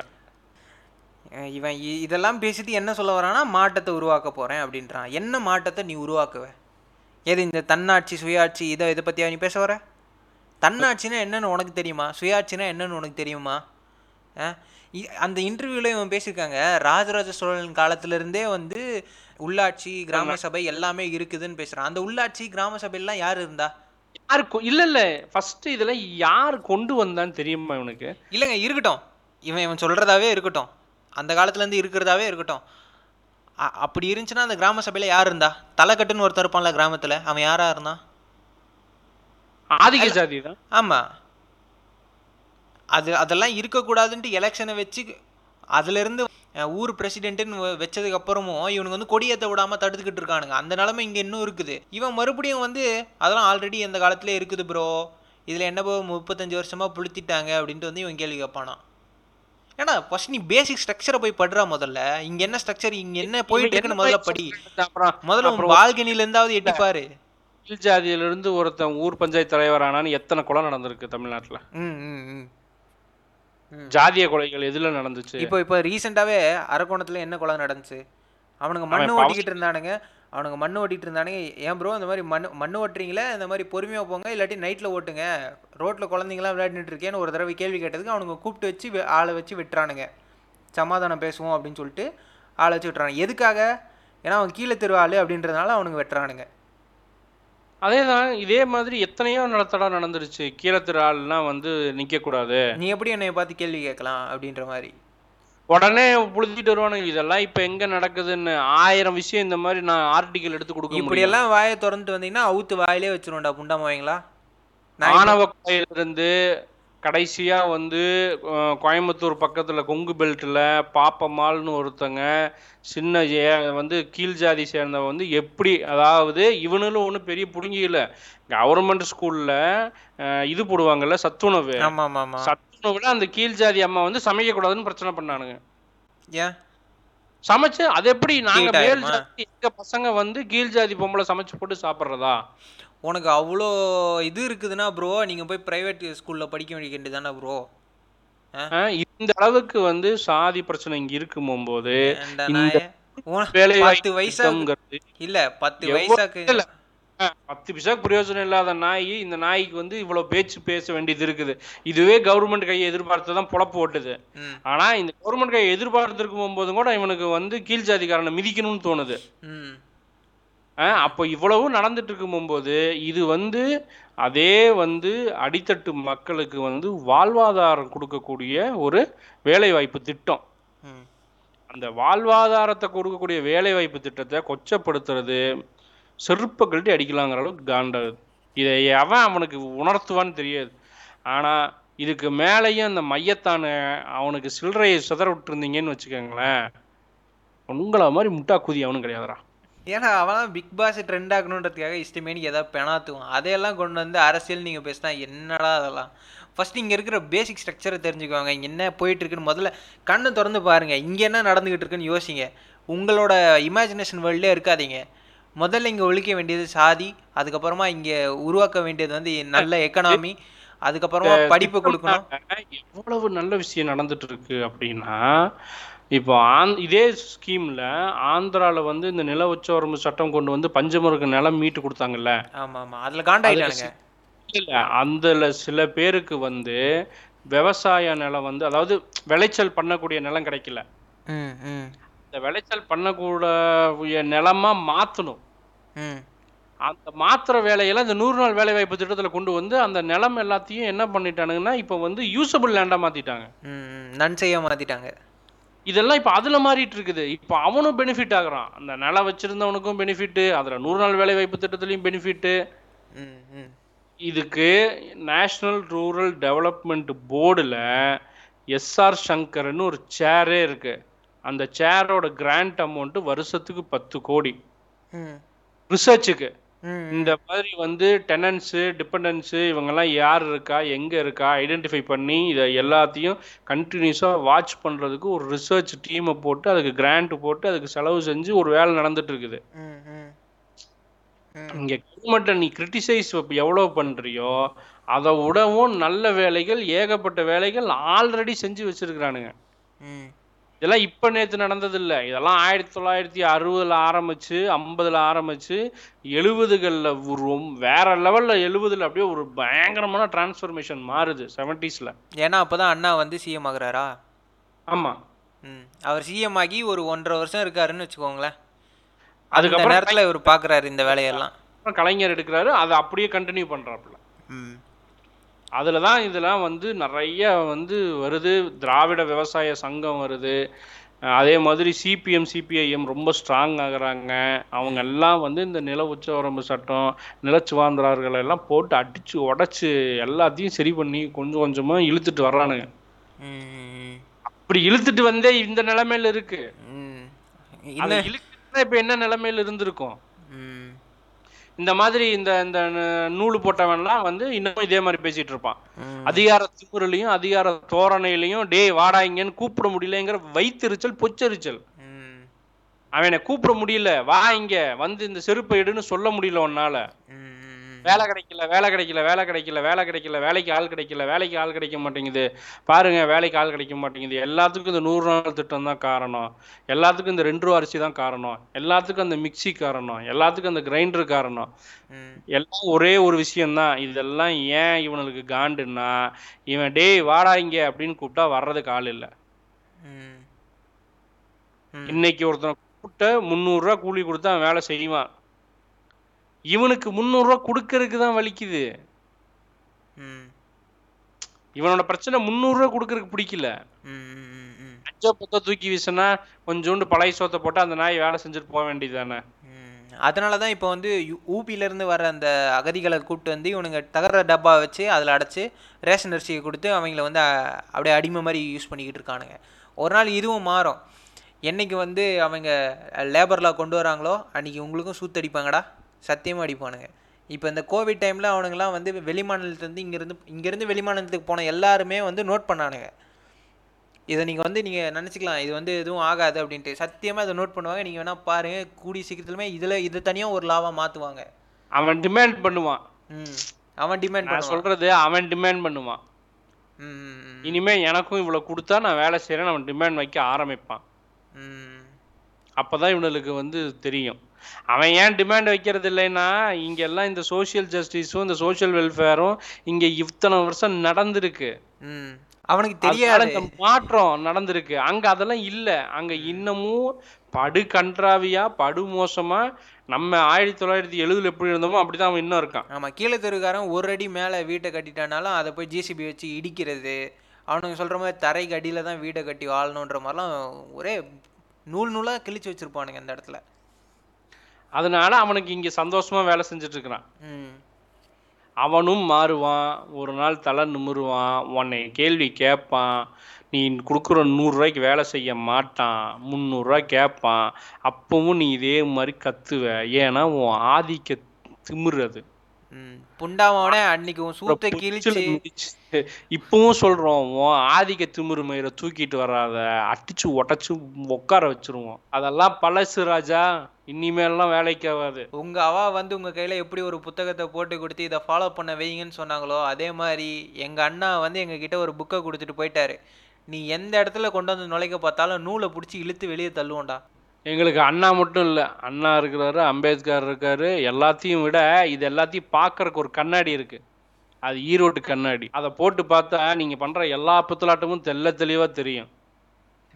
இவன் இதெல்லாம் பேசிட்டு என்ன சொல்ல வரானா, மாற்றத்தை உருவாக்க போறேன் அப்படின்றான். என்ன மாற்றத்தை நீ உருவாக்குவ? எது இந்த தன்னாட்சி சுயாட்சி இதை பத்தியா நீ பேச வர? தன்னாட்சினா என்னன்னு உனக்கு தெரியுமா? சுயாட்சினா என்னன்னு உனக்கு தெரியுமா? அந்த இன்டர்வியூவில் இவன் பேசியிருக்காங்க, ராஜராஜ சோழன் காலத்திலேருந்தே வந்து உள்ளாட்சி கிராம சபை எல்லாமே இருக்குதுன்னு பேசுகிறான். அந்த உள்ளாட்சி கிராம சபையெல்லாம் யார் இருந்தா? யாருக்கும் இல்லை இல்லை, ஃபஸ்ட்டு இதெல்லாம் யார் கொண்டு வந்தான்னு தெரியுமா இவனுக்கு? இல்லைங்க, இருக்கட்டும், இவன் சொல்கிறதாவே இருக்கட்டும். அந்த காலத்துலேருந்து இருக்கிறதாவே இருக்கட்டும். அப்படி இருந்துச்சுன்னா அந்த கிராம சபையில் யார் இருந்தா? தலைக்கட்டுன்னு ஒருத்தர் இருப்பான்ல கிராமத்தில், அவன் யாராக இருந்தான்? ஆதிக்க ஜாதி தான். ஆமாம், அது அதெல்லாம் இருக்கக்கூடாதுன்ட்டு எலெக்ஷனை வச்சு அதுலேருந்து ஊர் பிரசிடென்ட்டுன்னு வச்சதுக்கப்புறமும் இவனுக்கு வந்து கொடியேற்ற விடாமல் தடுத்துக்கிட்டு இருக்கானுங்க. அந்த நிலமை இங்கே இன்னும் இருக்குது. இவன் மறுபடியும் வந்து அதெல்லாம் ஆல்ரெடி அந்த காலத்திலே இருக்குது ப்ரோ, இதில் என்ன 35 வருஷமாக புழுத்திட்டாங்க அப்படின்ட்டு வந்து இவன் கேள்வி கேட்பானான். ஏன்னா ஃபர்ஸ்ட் நீ பேசிக் ஸ்ட்ரக்சரை போய் படுறா முதல்ல. இங்கே என்ன ஸ்ட்ரக்சர், இங்கே என்ன போயிட்டு இருக்குன்னு முதல்ல படி. முதல்ல பால்கனிலேருந்தாவது எட்டிப்பாரு. கீழ் ஜாதியிலிருந்து ஒருத்தன் ஊர் பஞ்சாயத்து தலைவர் ஆனான்னு எத்தனை கொலை நடந்திருக்கு தமிழ்நாட்டில்? ஜாதிய கொலைகள் எதுல நடந்துச்சு? இப்போ இப்போ ரீசெண்டாகவே அரக்கோணத்தில் என்ன கொலை நடந்துச்சு? அவனுங்க மண்ணு ஓட்டிக்கிட்டு இருந்தானுங்க, ஏன் ப்ரோ இந்த மாதிரி மண்ணு ஓட்டுறீங்களே, இந்த மாதிரி பொறுமையாக போங்க, இல்லாட்டி நைட்டில் ஓட்டுங்க, ரோட்டில் குழந்தைங்களாம் விளையாடிட்டு இருக்கேன்னு ஒரு தடவை கேள்வி கேட்டதுக்கு அவனுங்க கூப்பிட்டு வச்சு ஆளை வச்சு விட்டுறானுங்க. சமாதானம் பேசுவோம் அப்படின்னு சொல்லிட்டு ஆளை வச்சு விட்டுறானுங்க. எதுக்காக? ஏன்னா அவன் கீழே திருவாள் அப்படின்றதுனால அவனுங்க வெட்டுறானுங்க. அதேதான் இதே மாதிரி எத்தனையோ நடத்தடா நடந்துருச்சு. கீழத்திற ஆள்லாம் வந்து நிக்க கூடாது, நீ எப்படி என்னை பார்த்து கேள்வி கேட்கலாம் அப்படின்ற மாதிரி உடனே புழுத்திட்டு வருவானுங்க. இதெல்லாம் இப்ப எங்க நடக்குதுன்னு 1000 விஷயம் இந்த மாதிரி நான் ஆர்டிகல் எடுத்து கொடுக்க. இப்படி எல்லாம் வாயை திறந்துட்டு வந்தீங்கன்னா அவுத்து வாயிலே வச்சிருவோம்டா புண்டாம வாங்களா. ஆணவ கோயில இருந்து கடைசியா வந்து கோயம்புத்தூர் பக்கத்துல கொங்கு பெல்ட்ல பாப்பம்மாள்னு ஒருத்தங்க சின்ன வந்து கீழ் ஜாதி சேர்ந்தவங்க வந்து எப்படி, அதாவது இவனுல ஒன்றும் பெரிய புடுங்கில கவர்மெண்ட் ஸ்கூல்ல இது போடுவாங்கல்ல சத்துணவு, சத்துணவுல அந்த கீழ் ஜாதி அம்மா வந்து சமைக்க கூடாதுன்னு பிரச்சனை பண்ணானுங்க. ஏன் சமைச்சு அது எப்படி நாங்க மேல் ஜாதி எங்க பசங்க வந்து கீழ் ஜாதி பொம்பளை சமைச்சு போட்டு சாப்பிட்றதா? உனக்கு அவ்வளோ இது இருக்குதுன்னா ப்ரோ நீங்கள் போய் ப்ரைவேட் ஸ்கூலில் படிக்க வேண்டியது தானே ப்ரோ. இந்த அளவுக்கு வந்து சாதி பிரச்சனை இங்கே இருக்கும் போது 10 வயசாங்கிறது இல்லை 10 வயசாக்கு இல்லை 10 பைசாக்கு பிரயோஜனம் இல்லாத நாய் இந்த நாய்க்கு வந்து இவ்வளோ பேச்சு பேச வேண்டியது இருக்குது. இதுவே கவர்மெண்ட் கையை எதிர்பார்த்து தான் பொழப்பு ஓட்டுது. ஆனால் இந்த கவர்மெண்ட் கையை எதிர்பார்த்துருக்கும் போது கூட இவனுக்கு வந்து கீழ் ஜாதிக்காரனை மிதிக்கணும்னு தோணுது. அப்போ இவ்வளவு நடந்துட்டு இருக்கும்போது இது வந்து அதே வந்து அடித்தட்டு மக்களுக்கு வந்து வாழ்வாதாரம் கொடுக்கக்கூடிய ஒரு வேலைவாய்ப்பு திட்டம். அந்த வாழ்வாதாரத்தை கொடுக்கக்கூடிய வேலைவாய்ப்பு திட்டத்தை கொச்சப்படுத்துறது செருப்பை கழட்டி அடிக்கலாங்கிற அளவுக்கு காண்டாது. இதை அவன் அவனுக்கு உணர்த்துவான்னு தெரியாது. ஆனால் இதுக்கு மேலேயும் அந்த மையத்தான அவனுக்கு சில்லறையை சிதற விட்டுருந்தீங்கன்னு வச்சுக்கோங்களேன், உங்களை மாதிரி முட்டா குதி அவனும் கிடையாதுரா. ஏன்னா அவன் பிக் பாஸ் ட்ரெண்ட் ஆகணுன்றதுக்காக இஷ்டமேனு ஏதாவது பெணாத்துவான். அதையெல்லாம் கொண்டு வந்து அரசியல் நீங்கள் பேசினா என்னடா? அதெல்லாம் ஃபஸ்ட் இங்கே இருக்கிற பேசிக் ஸ்ட்ரக்சரை தெரிஞ்சுக்குவாங்க. இங்கே என்ன போயிட்டு இருக்குன்னு முதல்ல கண்ணை திறந்து பாருங்கள். இங்கே என்ன நடந்துக்கிட்டு இருக்குன்னு யோசிங்க. உங்களோட இமேஜினேஷன் வேர்ல்டே இருக்காதீங்க. முதல்ல இங்கே ஒழிக்க வேண்டியது சாதி, அதுக்கப்புறமா இங்கே உருவாக்க வேண்டியது வந்து நல்ல எக்கனாமி, அதுக்கப்புறமா படிப்பு கொடுக்கணும். எவ்வளவு நல்ல விஷயம் நடந்துட்டு இருக்கு அப்படின்னா இப்போ இதே ஸ்கீம்ல ஆந்திரால வந்து இந்த நில உச்சவரம்பு சட்டம் கொண்டு வந்து பஞ்சமருக்கு நிலம் மீட்டு கொடுத்தாங்கல்ல. அதுல சில பேருக்கு வந்து விவசாய நிலம் வந்து அதாவது விளைச்சல் பண்ணக்கூடிய நிலம் கிடைக்கல. இந்த விளைச்சல் பண்ணக்கூடிய நிலமா மாத்தணும். அந்த மாத்திர வேலையெல்லாம் இந்த 100 நாள் வேலை வாய்ப்பு திட்டத்துல கொண்டு வந்து அந்த நிலம் எல்லாத்தையும் என்ன பண்ணிட்டானுங்கன்னா இப்ப வந்து யூசபிள் லேண்டா மாத்திட்டாங்க, நன்செய்யா மாத்திட்டாங்க. இதெல்லாம் இப்போ அதில் மாறிட்டு இருக்குது. இப்போ அவனும் பெனிஃபிட் ஆகுறான், அந்த நிலம் வச்சிருந்தவனுக்கும் பெனிஃபிட்டு, அதில் 100 நாள் வேலை வாய்ப்பு திட்டத்துலையும் பெனிஃபிட்டு. இதுக்கு நேஷ்னல் ரூரல் டெவலப்மெண்ட் போர்டில் எஸ்ஆர் சங்கர்னு ஒரு சேரே இருக்குது. அந்த சேரோட கிராண்ட் அமௌண்ட்டு வருஷத்துக்கு 10 கோடி ரிசர்ச்சுக்கு. இந்த மாதிரி வந்து டெனன்ஸு டிபெண்டன்ஸு இவங்கெல்லாம் யார் இருக்கா எங்கே இருக்கா ஐடென்டிஃபை பண்ணி இதை எல்லாத்தையும் கண்டினியூஸாக வாட்ச் பண்ணுறதுக்கு ஒரு ரிசர்ச் டீமை போட்டு அதுக்கு கிராண்ட் போட்டு அதுக்கு செலவு செஞ்சு ஒரு வேலை நடந்துட்டு இருக்குது. இங்கே கவர்மெண்ட்டை நீ கிரிட்டிசைஸ் எவ்வளோ பண்ணுறியோ அதை விடவும் நல்ல வேலைகள் ஏகப்பட்ட வேலைகள் ஆல்ரெடி செஞ்சு வச்சிருக்கிறானுங்க. இதெல்லாம் இப்போ நேற்று நடந்ததில்லை, இதெல்லாம் 1960ல் ஆரம்பிச்சு 50ல் ஆரம்பிச்சு 70களில் ஒரு வேற லெவலில் 70ல் அப்படியே ஒரு பயங்கரமான டிரான்ஸ்ஃபர்மேஷன் மாறுது 70ஸில். ஏன்னா அப்போ தான் அண்ணா வந்து சிஎம் ஆகுறாரா? ஆமாம், அவர் சிஎம் ஆகி ஒரு 1.5 வருஷம் இருக்காருன்னு வச்சுக்கோங்களேன். அதுக்கப்புறம் நேரத்தில் இவர் பார்க்குறாரு இந்த வேலையெல்லாம், கலைஞர் எடுக்கிறாரு, அதை அப்படியே கண்டினியூ பண்ணுறாப்புல. அதில் தான் இதெல்லாம் வந்து நிறைய வந்து வருது. திராவிட விவசாய சங்கம் வருது, அதே மாதிரி சிபிஎம் சிபிஐஎம் ரொம்ப ஸ்ட்ராங் ஆகுறாங்க. அவங்க எல்லாம் வந்து இந்த நில உச்சவரம்பு சட்டம், நிலச்சுவாந்திரார்கள் எல்லாம் போட்டு அடித்து உடச்சி எல்லாத்தையும் சரி பண்ணி கொஞ்சம் கொஞ்சமாக இழுத்துட்டு வர்றானுங்க. அப்படி இழுத்துட்டு வந்தே இந்த நிலைமையில இருக்கு. இப்போ என்ன நிலைமையில இருந்திருக்கும்? இந்த மாதிரி இந்த நூலு போட்டவன்லாம் வந்து இன்னமும் இதே மாதிரி பேசிட்டு இருப்பான். அதிகார திமுறையிலையும் அதிகார தோரணையிலையும் டே வாடாங்கன்னு கூப்பிட முடியலங்கிற வைத்தறிச்சல், பொச்சரிச்சல். அவனை கூப்பிட முடியல, வா இங்க வந்து இந்த செருப்பை எடுன்னு சொல்ல முடியல. உன்னால வேலை கிடைக்கல, வேலை கிடைக்கல, வேலை கிடைக்கல, வேலை கிடைக்கல, வேலைக்கு ஆள் கிடைக்கல, வேலைக்கு ஆள் கிடைக்க மாட்டேங்குது, பாருங்க வேலைக்கு ஆள் கிடைக்க மாட்டேங்குது. எல்லாத்துக்கும் இந்த 100 நாள் திட்டம் தான் காரணம், எல்லாத்துக்கும் இந்த 2 ரூபா அரிசி தான் காரணம், எல்லாத்துக்கும் அந்த மிக்சி காரணம், எல்லாத்துக்கும் அந்த கிரைண்டர் காரணம். எல்லாம் ஒரே ஒரு விஷயம்தான். இதெல்லாம் ஏன் இவனுக்கு காண்டுன்னா, இவன் டே வாடாங்க அப்படின்னு கூப்பிட்டா வர்றதுக்கு ஆள் இல்லை. இன்னைக்கு ஒருத்தன் கூப்பிட்ட 300 ரூபா கூலி கொடுத்தா அவன் வேலை செய்வான். இவனுக்கு 300 ரூபா கொடுக்கறதுக்கு தான் வலிக்குது. இவனோட பிரச்சனை 300 ரூபா கொடுக்கறதுக்கு பிடிக்கல. 5 பத்த தூக்கி வீசினா கொஞ்சோண்டு பழைய சோத்தை போட்டு அந்த நாய் வேலை செஞ்சுட்டு போக வேண்டியதானே. அதனாலதான் இப்போ வந்து ஊபியில இருந்து வர அந்த அகதிகளை கூப்பிட்டு வந்து இவனுங்க தகர டப்பா வச்சு அதில் அடைச்சு ரேஷன் அரிசியை கொடுத்து அவங்கள வந்து அப்படியே அடிமை மாதிரி யூஸ் பண்ணிக்கிட்டு இருக்கானுங்க. ஒரு நாள் இதுவும் மாறும். என்னைக்கு வந்து அவங்க லேபர்ல கொண்டு வராங்களோ அன்னைக்கு உங்களுக்கும் சூத்தடிப்பாங்கடா, சத்தியமாக அடிப்பானுங்க. இப்போ இந்த கோவிட் டைமில் அவனுங்களாம் வந்து வெளிமாநிலத்துலேருந்து இங்கேருந்து வெளிமாநிலத்துக்கு போன எல்லாருமே வந்து நோட் பண்ணானுங்க. இதை நீங்கள் நினச்சிக்கலாம் இது வந்து எதுவும் ஆகாது அப்படின்ட்டு. சத்தியமாக இதை நோட் பண்ணுவாங்க. நீங்கள் வேணால் பாருங்கள், கூடிய சீக்கிரத்துலேயுமே இதை தனியாக ஒரு லாவாக மாற்றுவாங்க. அவன் டிமாண்ட் பண்ணுவான். அவன் டிமாண்ட் பண்ணுவான் இனிமேல் எனக்கும் இவ்வளோ கொடுத்தா நான் வேலை செய்கிறேன்னு அவன் டிமாண்ட் வைக்க ஆரம்பிப்பான். அப்போ தான் இவனுக்கு வந்து தெரியும் அவன் ஏன் டிமாண்ட் வைக்கிறது இல்லைன்னா. இங்கெல்லாம் இந்த சோசியல் ஜஸ்டிஸும் இந்த சோசியல் வெல்ஃபேரும் இங்கே இத்தனை வருஷம் நடந்திருக்கு. அவனுக்கு தெரியாத மாற்றம் நடந்திருக்கு. அங்கே அதெல்லாம் இல்லை. அங்கே இன்னமும் படு கன்றாவியா, படு மோசமா, நம்ம 1970 எப்படி இருந்தோமோ அப்படிதான் அவன் இன்னும் இருக்கான். ஆமாம், கீழே தெருக்காரன் ஒரு அடி மேலே வீட்டை கட்டிட்டானாலும் அதை போய் ஜிசிபி வச்சு இடிக்கிறது. அவனுக்கு சொல்கிற மாதிரி தரைக்கு அடியில் தான் வீட்டை கட்டி வாழணுன்ற மாதிரிலாம் ஒரே நூல் நூலாக கிழிச்சு வச்சுருப்பானுங்க அந்த இடத்துல. அதனால அவனுக்கு இங்கே சந்தோஷமா வேலை செஞ்சுட்டு இருக்கிறான். அவனும் மாறுவான், ஒரு நாள் தலை நிமிருவான், உன்னை கேள்வி கேட்பான். நீ கொடுக்குற 100 ரூபாய்க்கு வேலை செய்ய மாட்டான், 300 ரூபா கேட்பான். அப்பவும் நீ இதே மாதிரி கத்துவ. ஏன்னா உன் ஆதிக்க திமிர்றது. இப்பவும் சொல்றோம், ஆதிக்க திமிரு மயிரை தூக்கிட்டு வராத, அடிச்சு உடச்சு உட்கார வச்சிருவோம். அதெல்லாம் பழசு ராஜா, இனிமேலாம் வேலைக்கு ஆகாது. உங்க அவா வந்து உங்க கையில எப்படி ஒரு புத்தகத்தை போட்டு கொடுத்து இதை ஃபாலோ பண்ண வைங்கன்னு சொன்னாங்களோ அதே மாதிரி எங்க அண்ணா வந்து எங்க கிட்ட ஒரு புக்கை கொடுத்துட்டு போயிட்டாரு. நீ எந்த இடத்துல கொண்டு வந்து நுழைக்க பார்த்தாலும் நூலை பிடிச்சி இழுத்து வெளியே தள்ளுவோண்டா. எங்களுக்கு அண்ணா மட்டும் இல்லை, அண்ணா இருக்கிறாரு, அம்பேத்கர் இருக்காரு. எல்லாத்தையும் விட இது எல்லாத்தையும் பார்க்கறக்கு ஒரு கண்ணாடி இருக்கு. அது ஈரோடு கண்ணாடி. அதை போட்டு பார்த்தா நீங்க பண்ற எல்லா புத்தலாட்டமும் தெல்ல தெளிவா தெரியும்.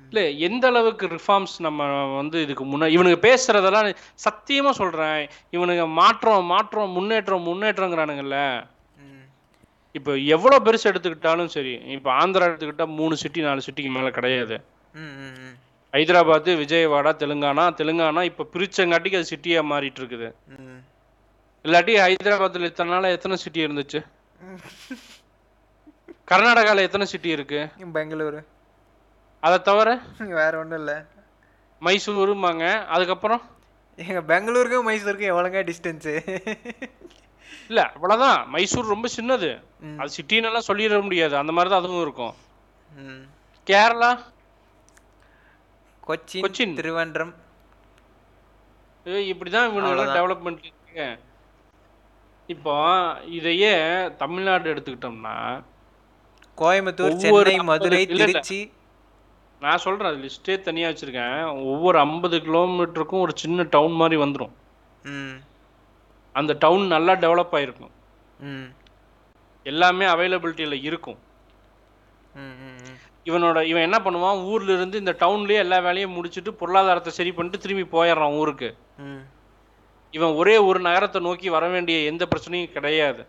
இல்லை எந்த அளவுக்கு ரிஃபார்ம்ஸ் நம்ம வந்து இதுக்கு முன்னாடி இவனுங்க பேசுறதெல்லாம் சத்தியமா சொல்றேன், இவனுங்க மாற்றம் முன்னேற்றங்கிறானுங்கல்ல. இப்போ எவ்வளோ பெருசு எடுத்துக்கிட்டாலும் சரி, இப்போ ஆந்திரா எடுத்துக்கிட்டா 3 சிட்டி 4 சிட்டிக்கு மேலே கிடையாது. ஹைதராபாத், விஜயவாடா, தெலுங்கானா இப்போ பிரிச்சங்காட்டிக்கு அது சிட்டியாக மாறிட்டு இருக்குது. இல்லாட்டி ஹைதராபாத்தில் எத்தனை சிட்டி இருந்துச்சு? கர்நாடகாவில் எத்தனை சிட்டி இருக்கு? பெங்களூரு, அதை தவிர வேற ஒன்றும் இல்லை. மைசூருமாங்க. அதுக்கப்புறம் எங்கள் பெங்களூருக்கும் மைசூருக்கும் எவ்வளோங்க டிஸ்டன்ஸு? இல்லை அவ்வளோதான். மைசூர் ரொம்ப சின்னது, அது சிட்டின்னெல்லாம் சொல்லிட முடியாது. அந்த மாதிரி தான் அதுவும் இருக்கும். கேரளா, கொச்சின், திருவனந்தபுரம், இப்படிதான் இவனுக்கு டெவலப்மெண்ட் இருக்கு. இப்போ இதையே தமிழ்நாடு எடுத்துக்கிட்டோம்னா கோயம்புத்தூர், சென்னை, மதுரை, திருச்சி. நான் சொல்றேன், அது லிஸ்டே தனியா வச்சிருக்கேன். ஒவ்வொரு 50 கிலோமீட்டருக்கும் ஒரு சின்ன டவுன் மாதிரி வந்துடும். அந்த டவுன் நல்லா டெவலப் ஆயிருக்கும், எல்லாமே அவைலபிலிட்டியில இருக்கும். இவன் என்ன பண்ணுவான், ஊர்ல இருந்து இந்த டவுன்லயே எல்லா வேலையும் முடிச்சுட்டு பொருளாதாரத்தை சரி பண்ணிட்டு திரும்பி போயிடுறான் ஊருக்கு. இவன் ஒரே ஒரு நகரத்தை நோக்கி வர வேண்டிய எந்த பிரச்சனையும் கிடையாது.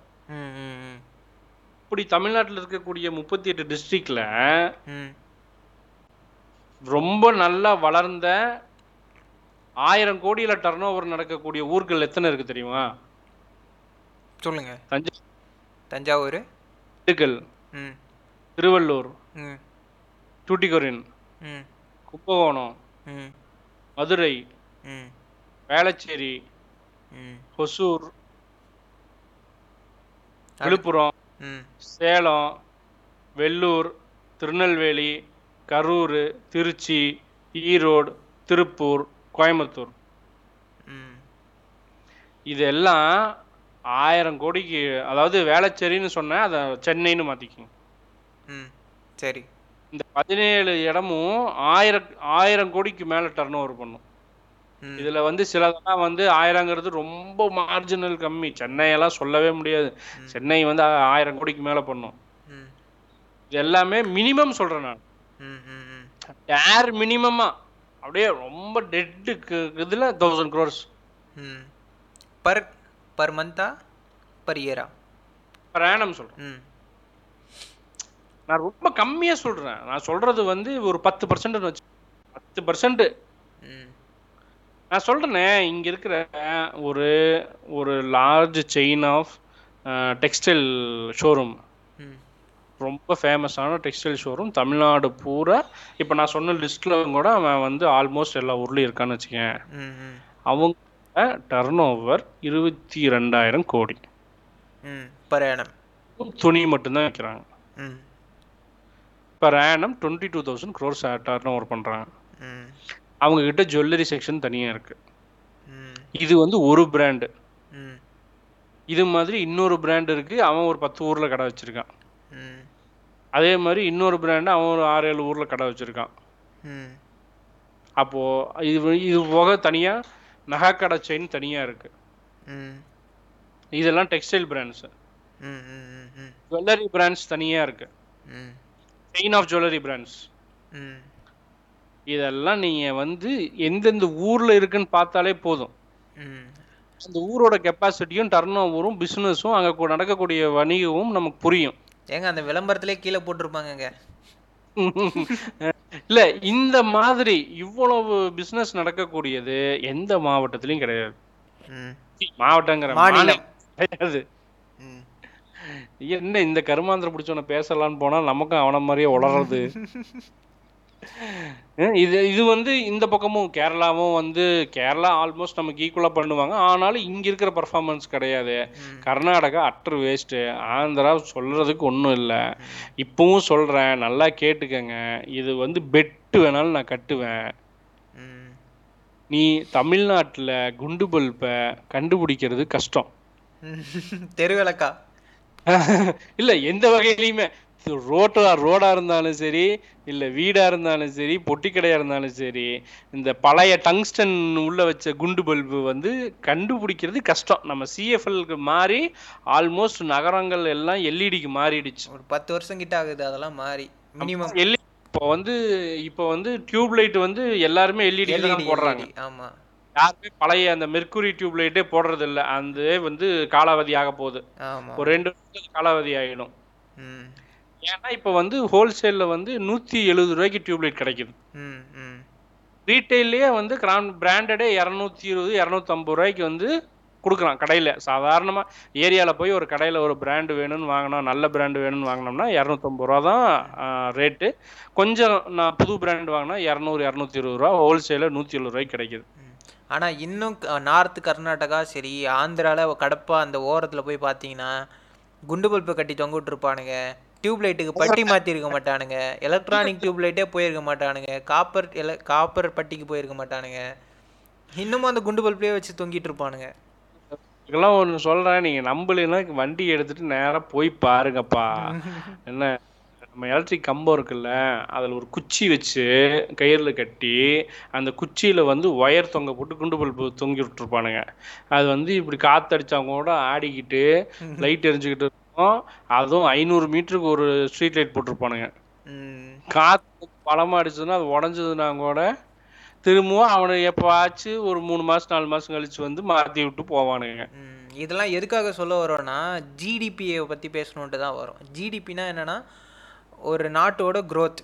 இப்படி தமிழ்நாட்டில் இருக்கக்கூடிய 38 டிஸ்ட்ரிக்ட்ல ரொம்ப நல்லா வளர்ந்த 1000 கோடியில டர்ன் ஓவர் நடக்கக்கூடிய ஊர்கள் எத்தனை இருக்கு தெரியுமா? சொல்லுங்க. தஞ்சாவூர், திண்டுக்கல், திருவள்ளூர், தூட்டிக்கொரின், கும்பகோணம், மதுரை, வேளச்சேரி, ஒசூர், விழுப்புரம், சேலம், வெள்ளூர், திருநெல்வேலி, கரூர், திருச்சி, ஈரோடு, திருப்பூர், கோயம்புத்தூர். இதெல்லாம் 1000 கோடிக்கு, அதாவது வேளச்சேரின்னு சொன்னேன், அதை சென்னைன்னு மாற்றிக்கிங்க. சரி, இந்த 17 இடமும் 1000 கோடிக்கு மேலே டர்ன் ஓவர் பண்ணும். இதில் வந்து சிலதெல்லாம் வந்து 1000ங்கிறது ரொம்ப மார்ஜினல் கம்மி. சென்னையெல்லாம் சொல்லவே முடியாது. சென்னை வந்து 1000 கோடிக்கு மேலே பண்ணும். இது எல்லாமே மினிமம் சொல்கிறேன் நான். ஏர் மினிமமாக அப்படியே ரொம்ப டெட்டுக்கு இதில் 1000 crores பர் மந்தா பர் இயரா பர் ஆனம் சொல்கிறேன். நான் ரொம்ப கம்மியாக சொல்கிறேன். நான் சொல்கிறது வந்து ஒரு 10% வச்சு 10%. நான் சொல்கிறேனே, இங்கே இருக்கிற ஒரு ஒரு large chain of textile showroom, ரொம்ப ஃபேமஸான டெக்ஸ்டைல் ஷோரூம் தமிழ்நாடு பூரா. இப்போ நான் சொன்ன லிஸ்ட்டில் கூட அவன் வந்து ஆல்மோஸ்ட் எல்லா ஊர்லேயும் இருக்கான்னு வச்சுக்கேன். அவங்க டர்ன் ஓவர் 22,000 கோடி பர் ஆனம். துணி மட்டும்தான் வைக்கிறாங்க. Per annum 22,000 crores turn over பண்ணுறாங்க. அவங்க கிட்ட ஜுவல்லரி செக்ஷன் தனியாக இருக்கு. இது வந்து ஒரு பிராண்டு. இது மாதிரி இன்னொரு பிராண்ட் இருக்கு. அவன் ஒரு 10 ஊர்ல கடை வச்சிருக்கான். அதே மாதிரி இன்னொரு பிராண்டு அவன் ஒரு 6-7 ஊர்ல கடை வச்சிருக்கான். அப்போ இது போக தனியா நகை கடை செயின் தனியா இருக்கு. இதெல்லாம் டெக்ஸ்டைல் பிராண்ட்ஸ். ஜுவல்லரி பிராண்ட்ஸ் தனியா இருக்கு. Chain of jewellery brands. இதெல்லாம் நீங்கள் வந்து எந்தெந்த ஊரில் இருக்குன்னு பார்த்தாலே போதும். அந்த ஊரோட கெப்பாசிட்டியும் டர்ன் ஓவரும் பிஸ்னஸும் அங்கே நடக்கக்கூடிய வணிகமும் நமக்கு புரியும். ஏங்க, அந்த விளம்பரத்திலே கீழே போட்டிருப்பாங்க இல்லை, இந்த மாதிரி இவ்வளவு பிஸ்னஸ் நடக்கக்கூடியது எந்த மாவட்டத்திலையும் கிடையாது. மாவட்டங்கிற மாநிலம் கிடையாது. என்ன இந்த கருமாந்திரம் பிடிச்சவன பேசலான்னு போனால் நமக்கும் அவன மாதிரியே உளறது. இது வந்து இந்த பக்கமும் கேரளாவும் வந்து கேரளா ஆல்மோஸ்ட் நமக்கு ஈக்குவலாக பண்ணுவாங்க. ஆனாலும் இங்கே இருக்கிற பர்ஃபார்மன்ஸ் கிடையாது. Karnataka utter waste. ஆந்திரா சொல்கிறதுக்கு ஒன்றும் இல்லை. இப்பவும் சொல்கிறேன், நல்லா கேட்டுக்கங்க. இது வந்து பெட்டு வேணாலும் நான் கட்டுவேன். நீ தமிழ்நாட்டில் குண்டு பல்பை கண்டுபிடிக்கிறது கஷ்டம். தெருவிளக்கா இல்லை, எந்த வகையிலையுமே. ரோடா இருந்தாலும் சரி, இல்லை வீடா இருந்தாலும் சரி, பொட்டி கடையா இருந்தாலும் சரி, இந்த பழைய டங்ஸ்டன் உள்ள வச்ச குண்டு பல்பு வந்து கண்டுபிடிக்கிறது கஷ்டம். நம்ம சிஎஃப்எல்க்கு மாறி ஆல்மோஸ்ட் நகரங்கள் எல்லாம் எல்இடிக்கு மாறிடுச்சு. ஒரு 10 வருஷம் கிட்ட ஆகுது அதெல்லாம் மாறி. மினிமம் எல்இடி இப்போ வந்து டியூப்லைட் வந்து எல்லாருமே எல்இடி தான் போடுறாங்க. ஆமா, யாருமே பழைய அந்த மெர்க்குரி டியூப்லைட்டே போடுறது இல்லை. அது வந்து காலாவதி ஆக போகுது. ஒரு 2 வருஷத்துக்கு காலாவதி ஆகிடும். ஏன்னா இப்போ வந்து ஹோல்சேல்ல வந்து 170 ரூபாய்க்கு டியூப்லைட் கிடைக்குது. ரீட்டைல்லையே வந்து பிராண்டடே 220-250 ரூபாய்க்கு வந்து கொடுக்குறான் கடையில். சாதாரணமாக ஏரியாவில் போய் ஒரு கடையில் ஒரு பிராண்டு வேணும்னு வாங்கினோம், நல்ல பிராண்டு வேணும்னு வாங்கினோம்னா 250 ரூபா தான் ரேட்டு. கொஞ்சம் நான் புது பிராண்டு வாங்கினா 200-220 ரூபா. ஹோல்சேலில் 170 ரூபாய்க்கு கிடைக்குது. ஆனால் இன்னும் நார்த்து கர்நாடகா சரி ஆந்திராவில் கடப்பா அந்த ஓரத்தில் போய் பார்த்தீங்கன்னா குண்டு பல்பை கட்டி தொங்க விட்டுருப்பானுங்க. டியூப்லைட்டுக்கு பட்டி மாற்றிருக்க மாட்டானுங்க. எலக்ட்ரானிக் டியூப்லைட்டே போயிருக்க மாட்டானுங்க. காப்பர் பட்டிக்கு போயிருக்க மாட்டானுங்க. இன்னமும் அந்த குண்டு பல்பே வச்சு தொங்கிட்டு இருப்பானுங்க. இதெல்லாம் ஒன்று சொல்கிறேன், நீங்கள் நம்மளாம் வண்டி எடுத்துகிட்டு நேராக போய் பாருங்கப்பா. என்ன நம்ம எலக்ட்ரிக் கம்பம் இருக்குல்ல, அதில் ஒரு குச்சி வச்சு கயிறில் கட்டி அந்த குச்சியில் வந்து ஒயர் தொங்க போட்டு குண்டு பல்பு தொங்கி விட்டுருப்பானுங்க. அது வந்து இப்படி காற்றடிச்சவங்க கூட ஆடிக்கிட்டு லைட் எரிஞ்சுக்கிட்டு இருக்கும். அதுவும் 500 மீட்டருக்கு ஒரு ஸ்ட்ரீட் லைட் போட்டிருப்பானுங்க. காற்று பலமாக அடிச்சதுன்னா அது உடஞ்சதுன்னா கூட திரும்பவும் அவனை எப்போவாச்சு ஒரு 3 மாதம் 4 மாதம் கழிச்சு வந்து மாற்றி விட்டு போவானுங்க. இதெல்லாம் எதுக்காக சொல்ல வரோன்னா ஜிடிபியை பற்றி பேசணுன்ட்டு தான் வரும். ஜிடிபின்னா என்னென்னா ஒரு நாட்டோட க்ரோத்,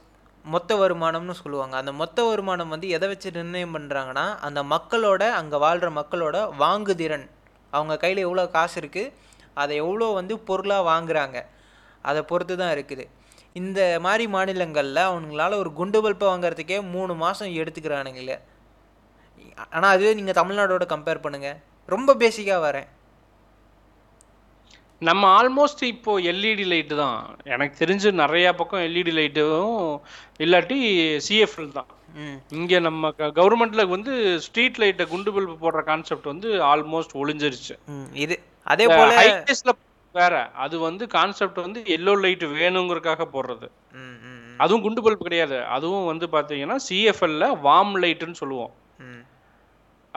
மொத்த வருமானம்னு சொல்லுவாங்க. அந்த மொத்த வருமானம் வந்து எதை வச்சு நிர்ணயம் பண்ணுறாங்கன்னா, அந்த மக்களோட, அங்கே வாழ்கிற மக்களோட வாங்குதிறன், அவங்க கையில் எவ்வளோ காசு இருக்குது, அதை எவ்வளோ வந்து பொருளாக வாங்குகிறாங்க, அதை பொறுத்து தான் இருக்குது. இந்த மாதிரி மாநிலங்களில் அவங்களால ஒரு குண்டு பல்பை வாங்குறதுக்கே 3 மாதம் எடுத்துக்கிறானுங்களே. ஆனால் அதுவே நீங்கள் தமிழ்நாடோட கம்பேர் பண்ணுங்கள். ரொம்ப பேசிக்காக வரேன், நம்ம ஆல்மோஸ்ட் இப்போது எல்இடி லைட்டு தான். எனக்கு தெரிஞ்சு நிறையா பக்கம் எல்இடி லைட்டும் இல்லாட்டி சிஎஃப்எல் தான். இங்கே நம்ம கவர்மெண்ட்டில் வந்து ஸ்ட்ரீட் லைட்டை குண்டு பல்பு போடுற கான்செப்ட் வந்து ஆல்மோஸ்ட் ஒளிஞ்சிருச்சு. இது அதே போல ஹைவேஸில் வேற, அது வந்து கான்செப்ட் வந்து எல்லோ லைட்டு வேணுங்கிறதுக்காக போடுறது, அதுவும் குண்டு பல்பு கிடையாது. அதுவும் வந்து பார்த்தீங்கன்னா சிஎஃப்எல்ல வார்ம் லைட்டுன்னு சொல்லுவோம்.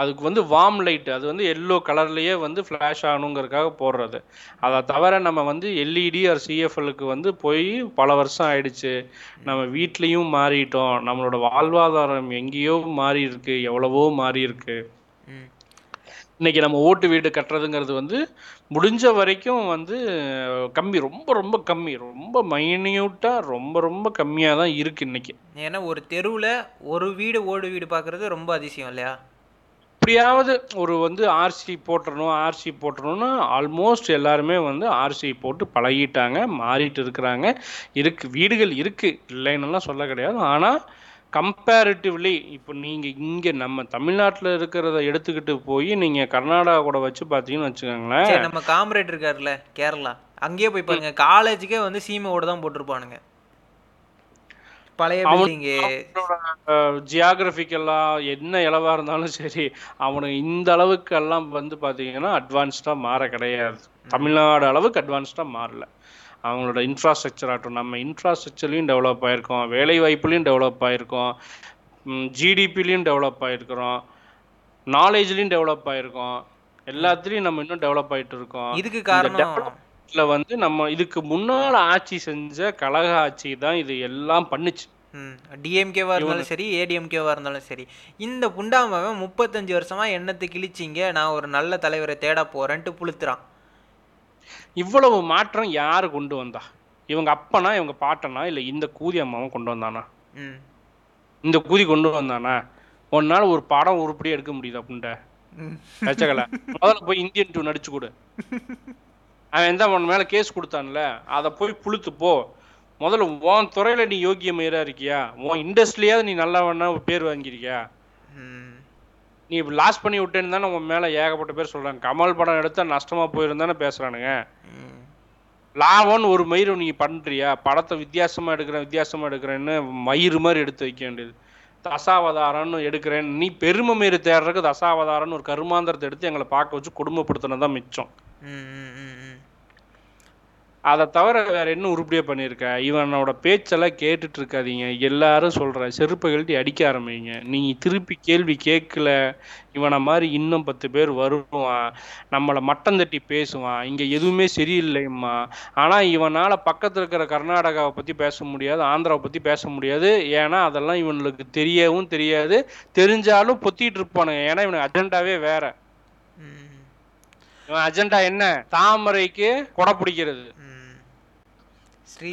அதுக்கு வந்து வார்ம் லைட்டு, அது வந்து எல்லோ கலர்லேயே வந்து ஃப்ளாஷ் ஆகணுங்கிறதுக்காக போடுறது. அதை தவிர நம்ம வந்து எல்இடி ஆர் சிஎஃப்எலுக்கு வந்து போய் பல வருஷம் ஆயிடுச்சு. நம்ம வீட்லேயும் மாறிட்டோம், நம்மளோட வாழ்வாதாரம் எங்கேயோ மாறி இருக்கு, எவ்வளவோ மாறி இருக்கு. இன்னைக்கு நம்ம ஓட்டு வீடு கட்டுறதுங்கிறது வந்து முடிஞ்ச வரைக்கும் வந்து கம்மி, ரொம்ப ரொம்ப கம்மி, ரொம்ப மைன்யூட்டாக ரொம்ப ரொம்ப கம்மியாக தான் இருக்கு இன்னைக்கு. ஏன்னா ஒரு தெருவில் ஒரு வீடு ஓடு வீடு பார்க்குறது ரொம்ப அதிசயம் இல்லையா? எப்படியாவது ஒரு வந்து ஆர்சி போட்டுறணும், ஆர்சி போட்டுறணும்னு ஆல்மோஸ்ட் எல்லாருமே வந்து ஆர்சி போட்டு பழகிட்டாங்க, மாறிட்டு இருக்கிறாங்க. வீடுகள் இருக்குது, இல்லைன்னெல்லாம் சொல்ல கிடையாது. ஆனால் கம்பேரிட்டிவ்லி இப்போ நீங்கள் இங்கே நம்ம தமிழ்நாட்டில் இருக்கிறத எடுத்துக்கிட்டு போய் நீங்கள் கர்நாடகா கூட வச்சு பார்த்தீங்கன்னு வச்சுக்கோங்களேன். நம்ம காம்ரேட் இருக்காருல்ல கேரளா, அங்கேயே போய் பாருங்க, காலேஜுக்கே வந்து சீமையோடு தான் போட்டிருப்பானுங்க. ஜியாகிரபிக்கெல்லாம் என்ன இலவா இருந்தாலும் சரி, அவனுக்கு இந்த அளவுக்கு எல்லாம் வந்து பார்த்தீங்கன்னா அட்வான்ஸ்டா மாற கிடையாது. தமிழ்நாடு அளவுக்கு அட்வான்ஸ்டா மாறல. அவங்களோட இன்ஃப்ராஸ்ட்ரக்சர் ஆகட்டும், நம்ம இன்ஃப்ராஸ்ட்ரக்சர்லையும் டெவலப் ஆயிருக்கோம், வேலை வாய்ப்புலையும் டெவலப் ஆயிருக்கோம், ஜிடிபிலையும் டெவலப் ஆயிருக்கிறோம், நாலேஜ்லையும் டெவலப் ஆயிருக்கோம், எல்லாத்துலையும் நம்ம இன்னும் டெவலப் ஆயிட்டு இருக்கோம். இதுக்கு காரணம் வந்து நம்ம இதுக்கு முன்னால ஆட்சி செஞ்ச கழக ஆட்சி தான் இது எல்லாம் பண்ணுச்சு. டிஎம்கேவா இருந்தாலும் சரி, ஏடிஎம்கேவா இருந்தாலும் சரி, இந்த புண்டாமவன் 35 வருஷமா என்னத்தை கிழிச்சிங்க, நான் ஒரு நல்ல தலைவரை தேட போறேன்ட்டு புளுத்துறான். இவ்வளவு மாற்றம் யாரு கொண்டு வந்தா? இவங்க அப்பனா, இவங்க பாட்டனா, இல்ல இந்த கூதி அம்மாவும் கொண்டு வந்தானா? இந்த கூதி கொண்டு வந்தானா? ஒன்னால ஒரு படம் உருப்படியா எடுக்க முடியுதா புண்டை? கச்சகல முதல்ல போய் இந்தியன் டூ நடிச்சு கொடு. அவன் எந்த உன் மேலே கேஸ் கொடுத்தான்ல, அதை போய் புளுத்துப்போ. முதல்ல உன் துறையில் நீ யோகியமையராக இருக்கியா? உன் இண்டஸ்ட்ரியாவது நீ நல்லா வேணா பேர் வாங்கியிருக்கியா? நீ லாஸ் பண்ணி விட்டேன்னு தானே உன் மேலே ஏகப்பட்ட பேர் சொல்கிறாங்க. கமல் படம் எடுத்தால் நஷ்டமாக போயிருந்தானே பேசுகிறானுங்க. லாபம்னு ஒரு மயிறு நீ பண்ணுறியா? படத்தை வித்தியாசமாக எடுக்கிறேன் வித்தியாசமாக எடுக்கிறேன்னு மயிறு மாதிரி எடுத்து வைக்க வேண்டியது. தசாவதாரம்னு எடுக்கிறேன்னு நீ பெருமை மயிறு தேடுறதுக்கு தசாவதாரம்னு ஒரு கருமாந்திரத்தை எடுத்து எங்களை பார்க்க வச்சு குடும்பப்படுத்தினா தான் மிச்சம். அதை தவிர வேற என்ன உருப்படியா பண்ணியிருக்க? இவனோட பேச்செல்லாம் கேட்டுட்டு இருக்காதீங்க. எல்லாரும் சொல்ற செருப்பை கழட்டி அடிக்க ஆரம்பிங்க. நீங்க திருப்பி கேள்வி கேட்கல, இவனை மாதிரி இன்னும் 10 பேர் வருவான், நம்மளை மட்டம் தட்டி பேசுவான், இங்க எதுவுமே சரியில்லைம்மா. ஆனா இவனால பக்கத்துல இருக்கிற கர்நாடகாவை பத்தி பேச முடியாது, ஆந்திராவை பத்தி பேச முடியாது. ஏன்னா அதெல்லாம் இவனுக்கு தெரியவும் தெரியாது, தெரிஞ்சாலும் பொத்திட்டு இருப்பானுங்க. ஏன்னா இவனுக்கு அஜெண்டாவே வேற. அஜெண்டா என்ன? தாமரைக்கு கொடை பிடிக்கிறது. சரி,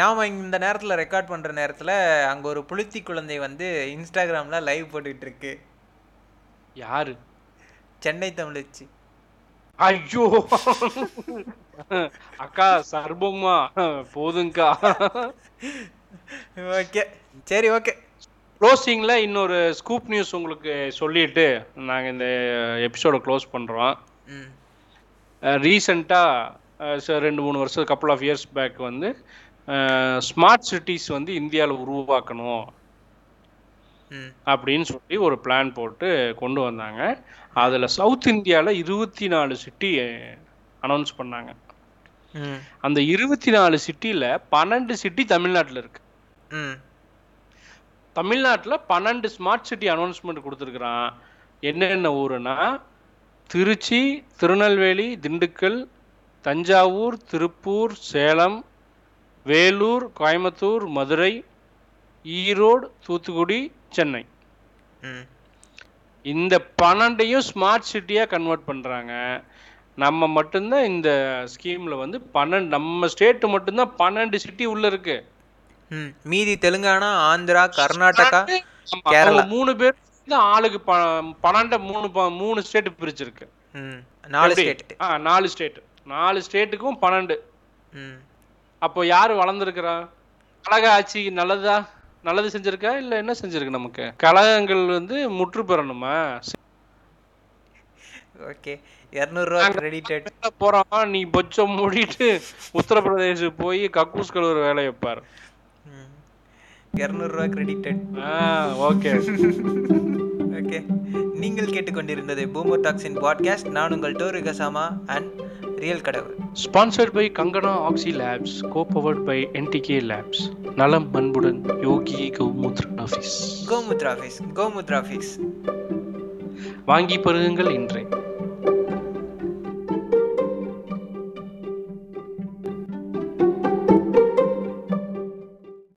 நாம இந்த நேரத்தில் ரெக்கார்ட் பண்ற நேரத்தில் அங்க ஒரு புளுத்தி குழந்தை வந்து இன்ஸ்டாகிராம்ல லைவ் போட்டுட்டு இருக்கு. யாரு? சென்னை தமிழச்சி. ஐயோ அக்கா சர்பமா போதுங்கா. ஓகே சரி, ஓகே. க்ளோசிங்கில் இன்னொரு ஸ்கூப் நியூஸ் உங்களுக்கு சொல்லிட்டு நாங்கள் இந்த எபிசோடை க்ளோஸ் பண்ணுறோம். ரீசண்டாக 2-3 வருஷம் கப்புள் ஆஃப் இயர்ஸ் பேக் வந்து ஸ்மார்ட் சிட்டிஸ் வந்து இந்தியாவில் உருவாக்கணும் அப்படின்னு சொல்லி ஒரு பிளான் போட்டு கொண்டு வந்தாங்க. அதில் சவுத் இந்தியாவில் 24 சிட்டி அனௌன்ஸ் பண்ணாங்க. அந்த 24 சிட்டியில் 12 சிட்டி தமிழ்நாட்டில் இருக்கு. தமிழ்நாட்டில் 12 ஸ்மார்ட் சிட்டி அனௌன்ஸ்மெண்ட் கொடுத்துருக்குறான். என்னென்ன ஊருன்னா திருச்சி, திருநெல்வேலி, திண்டுக்கல், தஞ்சாவூர், திருப்பூர், சேலம், வேலூர், கோயம்புத்தூர், மதுரை, ஈரோடு, தூத்துக்குடி, சென்னை. இந்த 12ஐயும் ஸ்மார்ட் சிட்டியாக கன்வெர்ட் பண்ணுறாங்க. நம்ம மட்டும்தான் இந்த ஸ்கீமில் வந்து 12 நம்ம ஸ்டேட்டு மட்டும்தான் 12 சிட்டி உள்ள இருக்கு. மீதி தெலுங்கானா, ஆந்திரா, கர்நாடகா, கேரளா 3 பேர் தான் ஆளுக்கு 12 மூணு ஸ்டேட் பிரிச்சிருக்கு. 4 ஸ்டேட்டுக்கும் 12. அப்போ யாரு வளர்ந்துருக்கிறா? கழக ஆட்சி நல்லதா, நல்லது செஞ்சிருக்கா இல்ல என்ன செஞ்சிருக்கு? நமக்கு கழகங்கள் வந்து முற்று பெறணுமா? ஓகே, 200 ரூபா கிரெடிட் போறான். நீ பொச்சம் மூடிட்டு உத்தரப்பிரதேச போய் கக்கூஸ் கழுவுற வேலை வைப்பாரு. 200 ரூபா கிரெடிட். ஓகே ஓகே, நீங்கள் கேட்டுக்கொண்டிருந்தது பூமர் டாக்ஸின் பாட்காஸ்ட். நான் உங்கள் டோரிகசாமா அண்ட் ரியல் கடவுள். Sponsored by Kangana oxy labs, co powered by NTK labs. நலம் அன்புடன் யோகி கோமுத்ரா ஆஃபீஸ். கோமுத்ரா ஆஃபீஸ் வாங்கி பெறுங்கள் இன்றே.